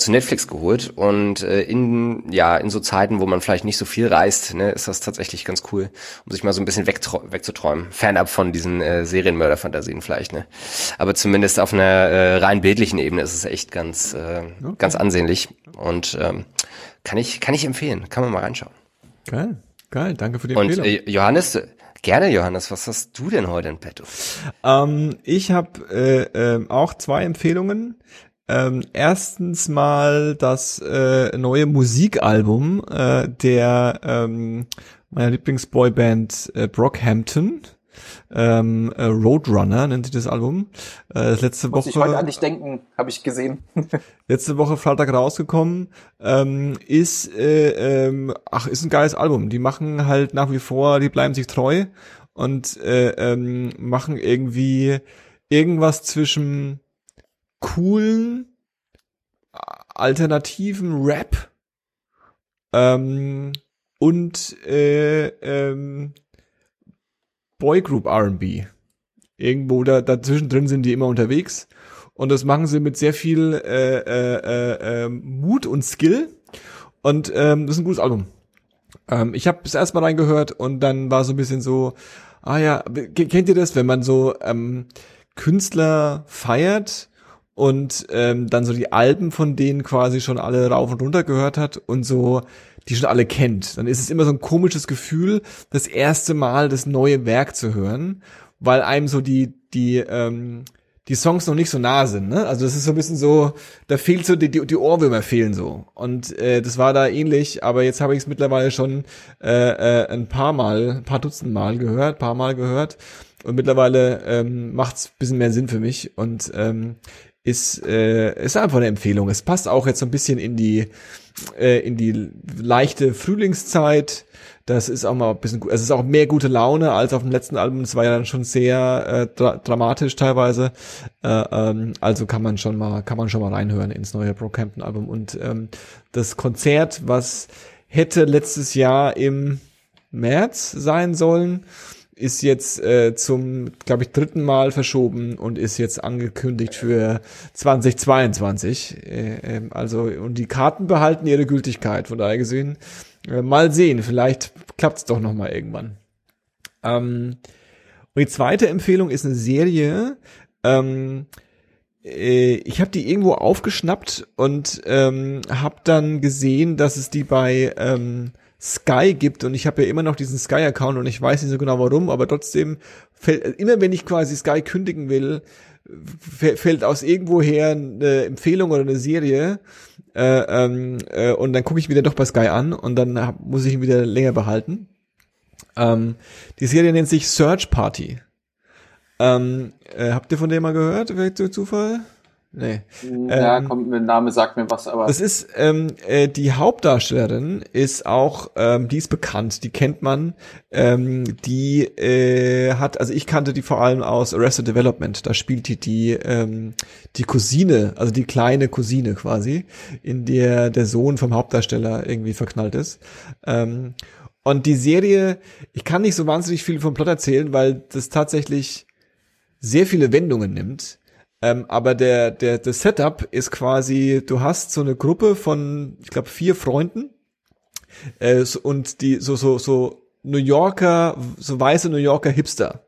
zu Netflix geholt. Und in so Zeiten, wo man vielleicht nicht so viel reist, ist das tatsächlich ganz cool, um sich mal so ein bisschen wegzuträumen. Fernab von diesen Serienmörder-Fantasien vielleicht. Aber zumindest auf einer rein bildlichen Ebene ist es echt ganz, ganz ansehnlich. Und kann ich empfehlen. Kann man mal reinschauen. Geil. Danke für die Empfehlung. Und Johannes, was hast du denn heute in petto? Ich habe auch zwei Empfehlungen. Erstens mal das neue Musikalbum der meiner Lieblingsboyband Brockhampton. Roadrunner nennt sich das Album. Muss ich heute an dich denken, habe ich gesehen. Letzte Woche Freitag rausgekommen. Ist ein geiles Album. Die machen halt nach wie vor, die bleiben sich treu und machen irgendwie irgendwas zwischen coolen alternativen Rap und Boygroup R&B. Irgendwo dazwischen drin sind die immer unterwegs. Und das machen sie mit sehr viel Mut und Skill. Und das ist ein gutes Album. Ich habe das erste Mal reingehört und dann war so ein bisschen so, kennt ihr das, wenn man so Künstler feiert und dann so die Alben von denen quasi schon alle rauf und runter gehört hat und so die schon alle kennt, dann ist es immer so ein komisches Gefühl, das erste Mal das neue Werk zu hören, weil einem so die Songs noch nicht so nah sind, Also das ist so ein bisschen so, da fehlt so, die Ohrwürmer fehlen so. Und das war da ähnlich, aber jetzt habe ich es mittlerweile schon ein paar Dutzend Mal gehört. Und mittlerweile macht's ein bisschen mehr Sinn für mich und ist einfach eine Empfehlung. Es passt auch jetzt so ein bisschen in die leichte Frühlingszeit. Das ist auch mal ein bisschen gut. Es ist auch mehr gute Laune als auf dem letzten Album. Es war ja dann schon sehr dramatisch teilweise. Also kann man schon mal reinhören ins neue Brockhampton Album. Und das Konzert, was hätte letztes Jahr im März sein sollen, ist jetzt zum, glaube ich, 3. Mal verschoben und ist jetzt angekündigt für 2022. Und die Karten behalten ihre Gültigkeit, von daher gesehen. Mal sehen, vielleicht klappt's doch noch mal irgendwann. Und die zweite Empfehlung ist eine Serie. Ich habe die irgendwo aufgeschnappt und habe dann gesehen, dass es die bei Sky gibt und ich habe ja immer noch diesen Sky-Account und ich weiß nicht so genau warum, aber trotzdem immer wenn ich quasi Sky kündigen will, fällt aus irgendwoher eine Empfehlung oder eine Serie und dann gucke ich wieder doch bei Sky an und dann muss ich ihn wieder länger behalten. Die Serie nennt sich Search Party. Habt ihr von dem mal gehört? Vielleicht durch Zufall? Nee. Ja, der Name sagt mir was, aber. Das ist, die Hauptdarstellerin ist auch, die ist bekannt, die kennt man, ich kannte die vor allem aus Arrested Development, da spielt die Cousine, also die kleine Cousine quasi, in der der Sohn vom Hauptdarsteller irgendwie verknallt ist. Und die Serie, ich kann nicht so wahnsinnig viel vom Plot erzählen, weil das tatsächlich sehr viele Wendungen nimmt. Aber das Setup ist quasi, du hast so eine Gruppe von, ich glaube, 4 Freunden, und die, so New Yorker, so weiße New Yorker Hipster.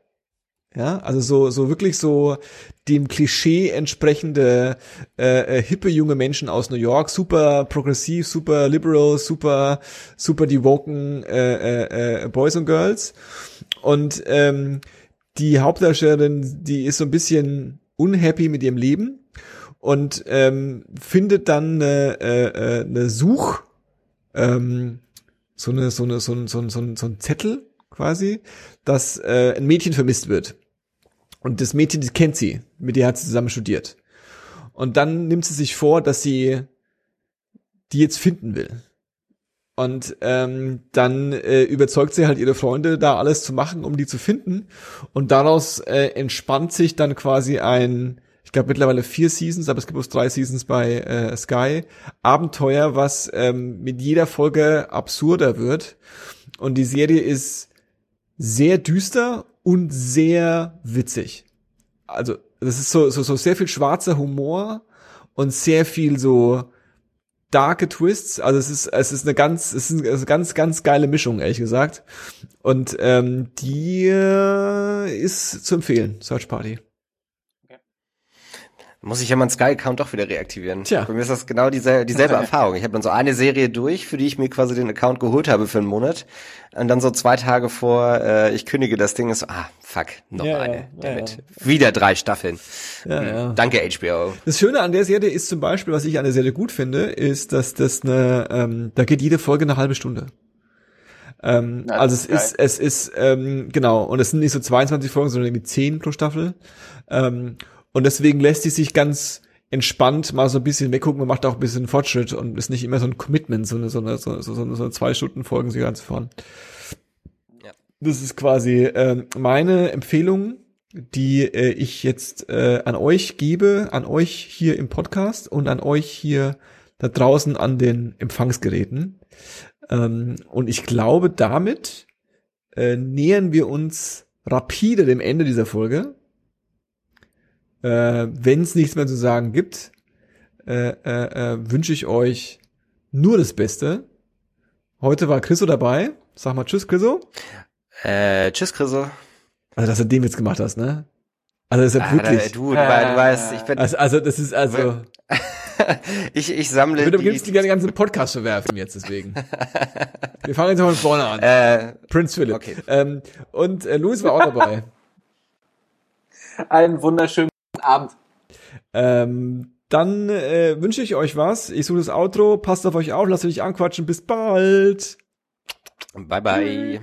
Ja, also so wirklich so dem Klischee entsprechende hippe junge Menschen aus New York, super progressiv, super liberal, super die woken Boys und Girls. Und die Hauptdarstellerin, die ist so ein bisschen unhappy mit ihrem Leben und findet dann eine Such so ein Zettel quasi, dass ein Mädchen vermisst wird. Und das Mädchen, die kennt sie, mit der hat sie zusammen studiert. Und dann nimmt sie sich vor, dass sie die jetzt finden will. Und dann überzeugt sie halt ihre Freunde, da alles zu machen, um die zu finden. Und daraus entspannt sich dann quasi ein, ich glaube mittlerweile 4 Seasons, aber es gibt bloß 3 Seasons bei Sky, Abenteuer, was mit jeder Folge absurder wird. Und die Serie ist sehr düster und sehr witzig. Also das ist so sehr viel schwarzer Humor und sehr viel so darke Twists. Also es ist eine ganz geile Mischung, ehrlich gesagt. Und die ist zu empfehlen, Search Party. Okay. Muss ich ja meinen Sky-Account auch wieder reaktivieren. Tja. Bei mir ist das genau dieselbe Erfahrung. Ich habe dann so eine Serie durch, für die ich mir quasi den Account geholt habe für einen Monat. Und dann so 2 Tage vor, ich kündige das Ding, ist so, noch eine. Damit. Ja. Wieder 3 Staffeln. Ja. Danke, HBO. Das Schöne an der Serie ist zum Beispiel, was ich an der Serie gut finde, ist, dass das da geht jede Folge eine halbe Stunde. Genau, und es sind nicht so 22 Folgen, sondern irgendwie 10 pro Staffel. Und deswegen lässt sie sich ganz entspannt mal so ein bisschen weggucken, man macht auch ein bisschen Fortschritt und ist nicht immer so ein Commitment, so eine 2-Stunden-Folgen, so ganz vorne. Ja. Das ist quasi meine Empfehlung, die ich jetzt an euch gebe, an euch hier im Podcast und an euch hier da draußen an den Empfangsgeräten. Und ich glaube, damit nähern wir uns rapide dem Ende dieser Folge. Wenn es nichts mehr zu sagen gibt, wünsche ich euch nur das Beste. Heute war Chriso dabei. Sag mal tschüss, Chriso. Tschüss, Chriso. Also, dass du den Witz gemacht hast, ne? Also, das ist ja wirklich... Du weißt, ich bin... Also das ist also... ich sammle... Ich würde am liebsten den ganzen Podcast verwerfen jetzt, deswegen. Wir fangen jetzt mal von vorne an. Prinz Philipp. Okay. Und Luis war auch dabei. Einen wunderschönen Abend. Dann wünsche ich euch was. Ich suche das Outro. Passt auf euch auf. Lasst euch nicht anquatschen. Bis bald. Bye, bye.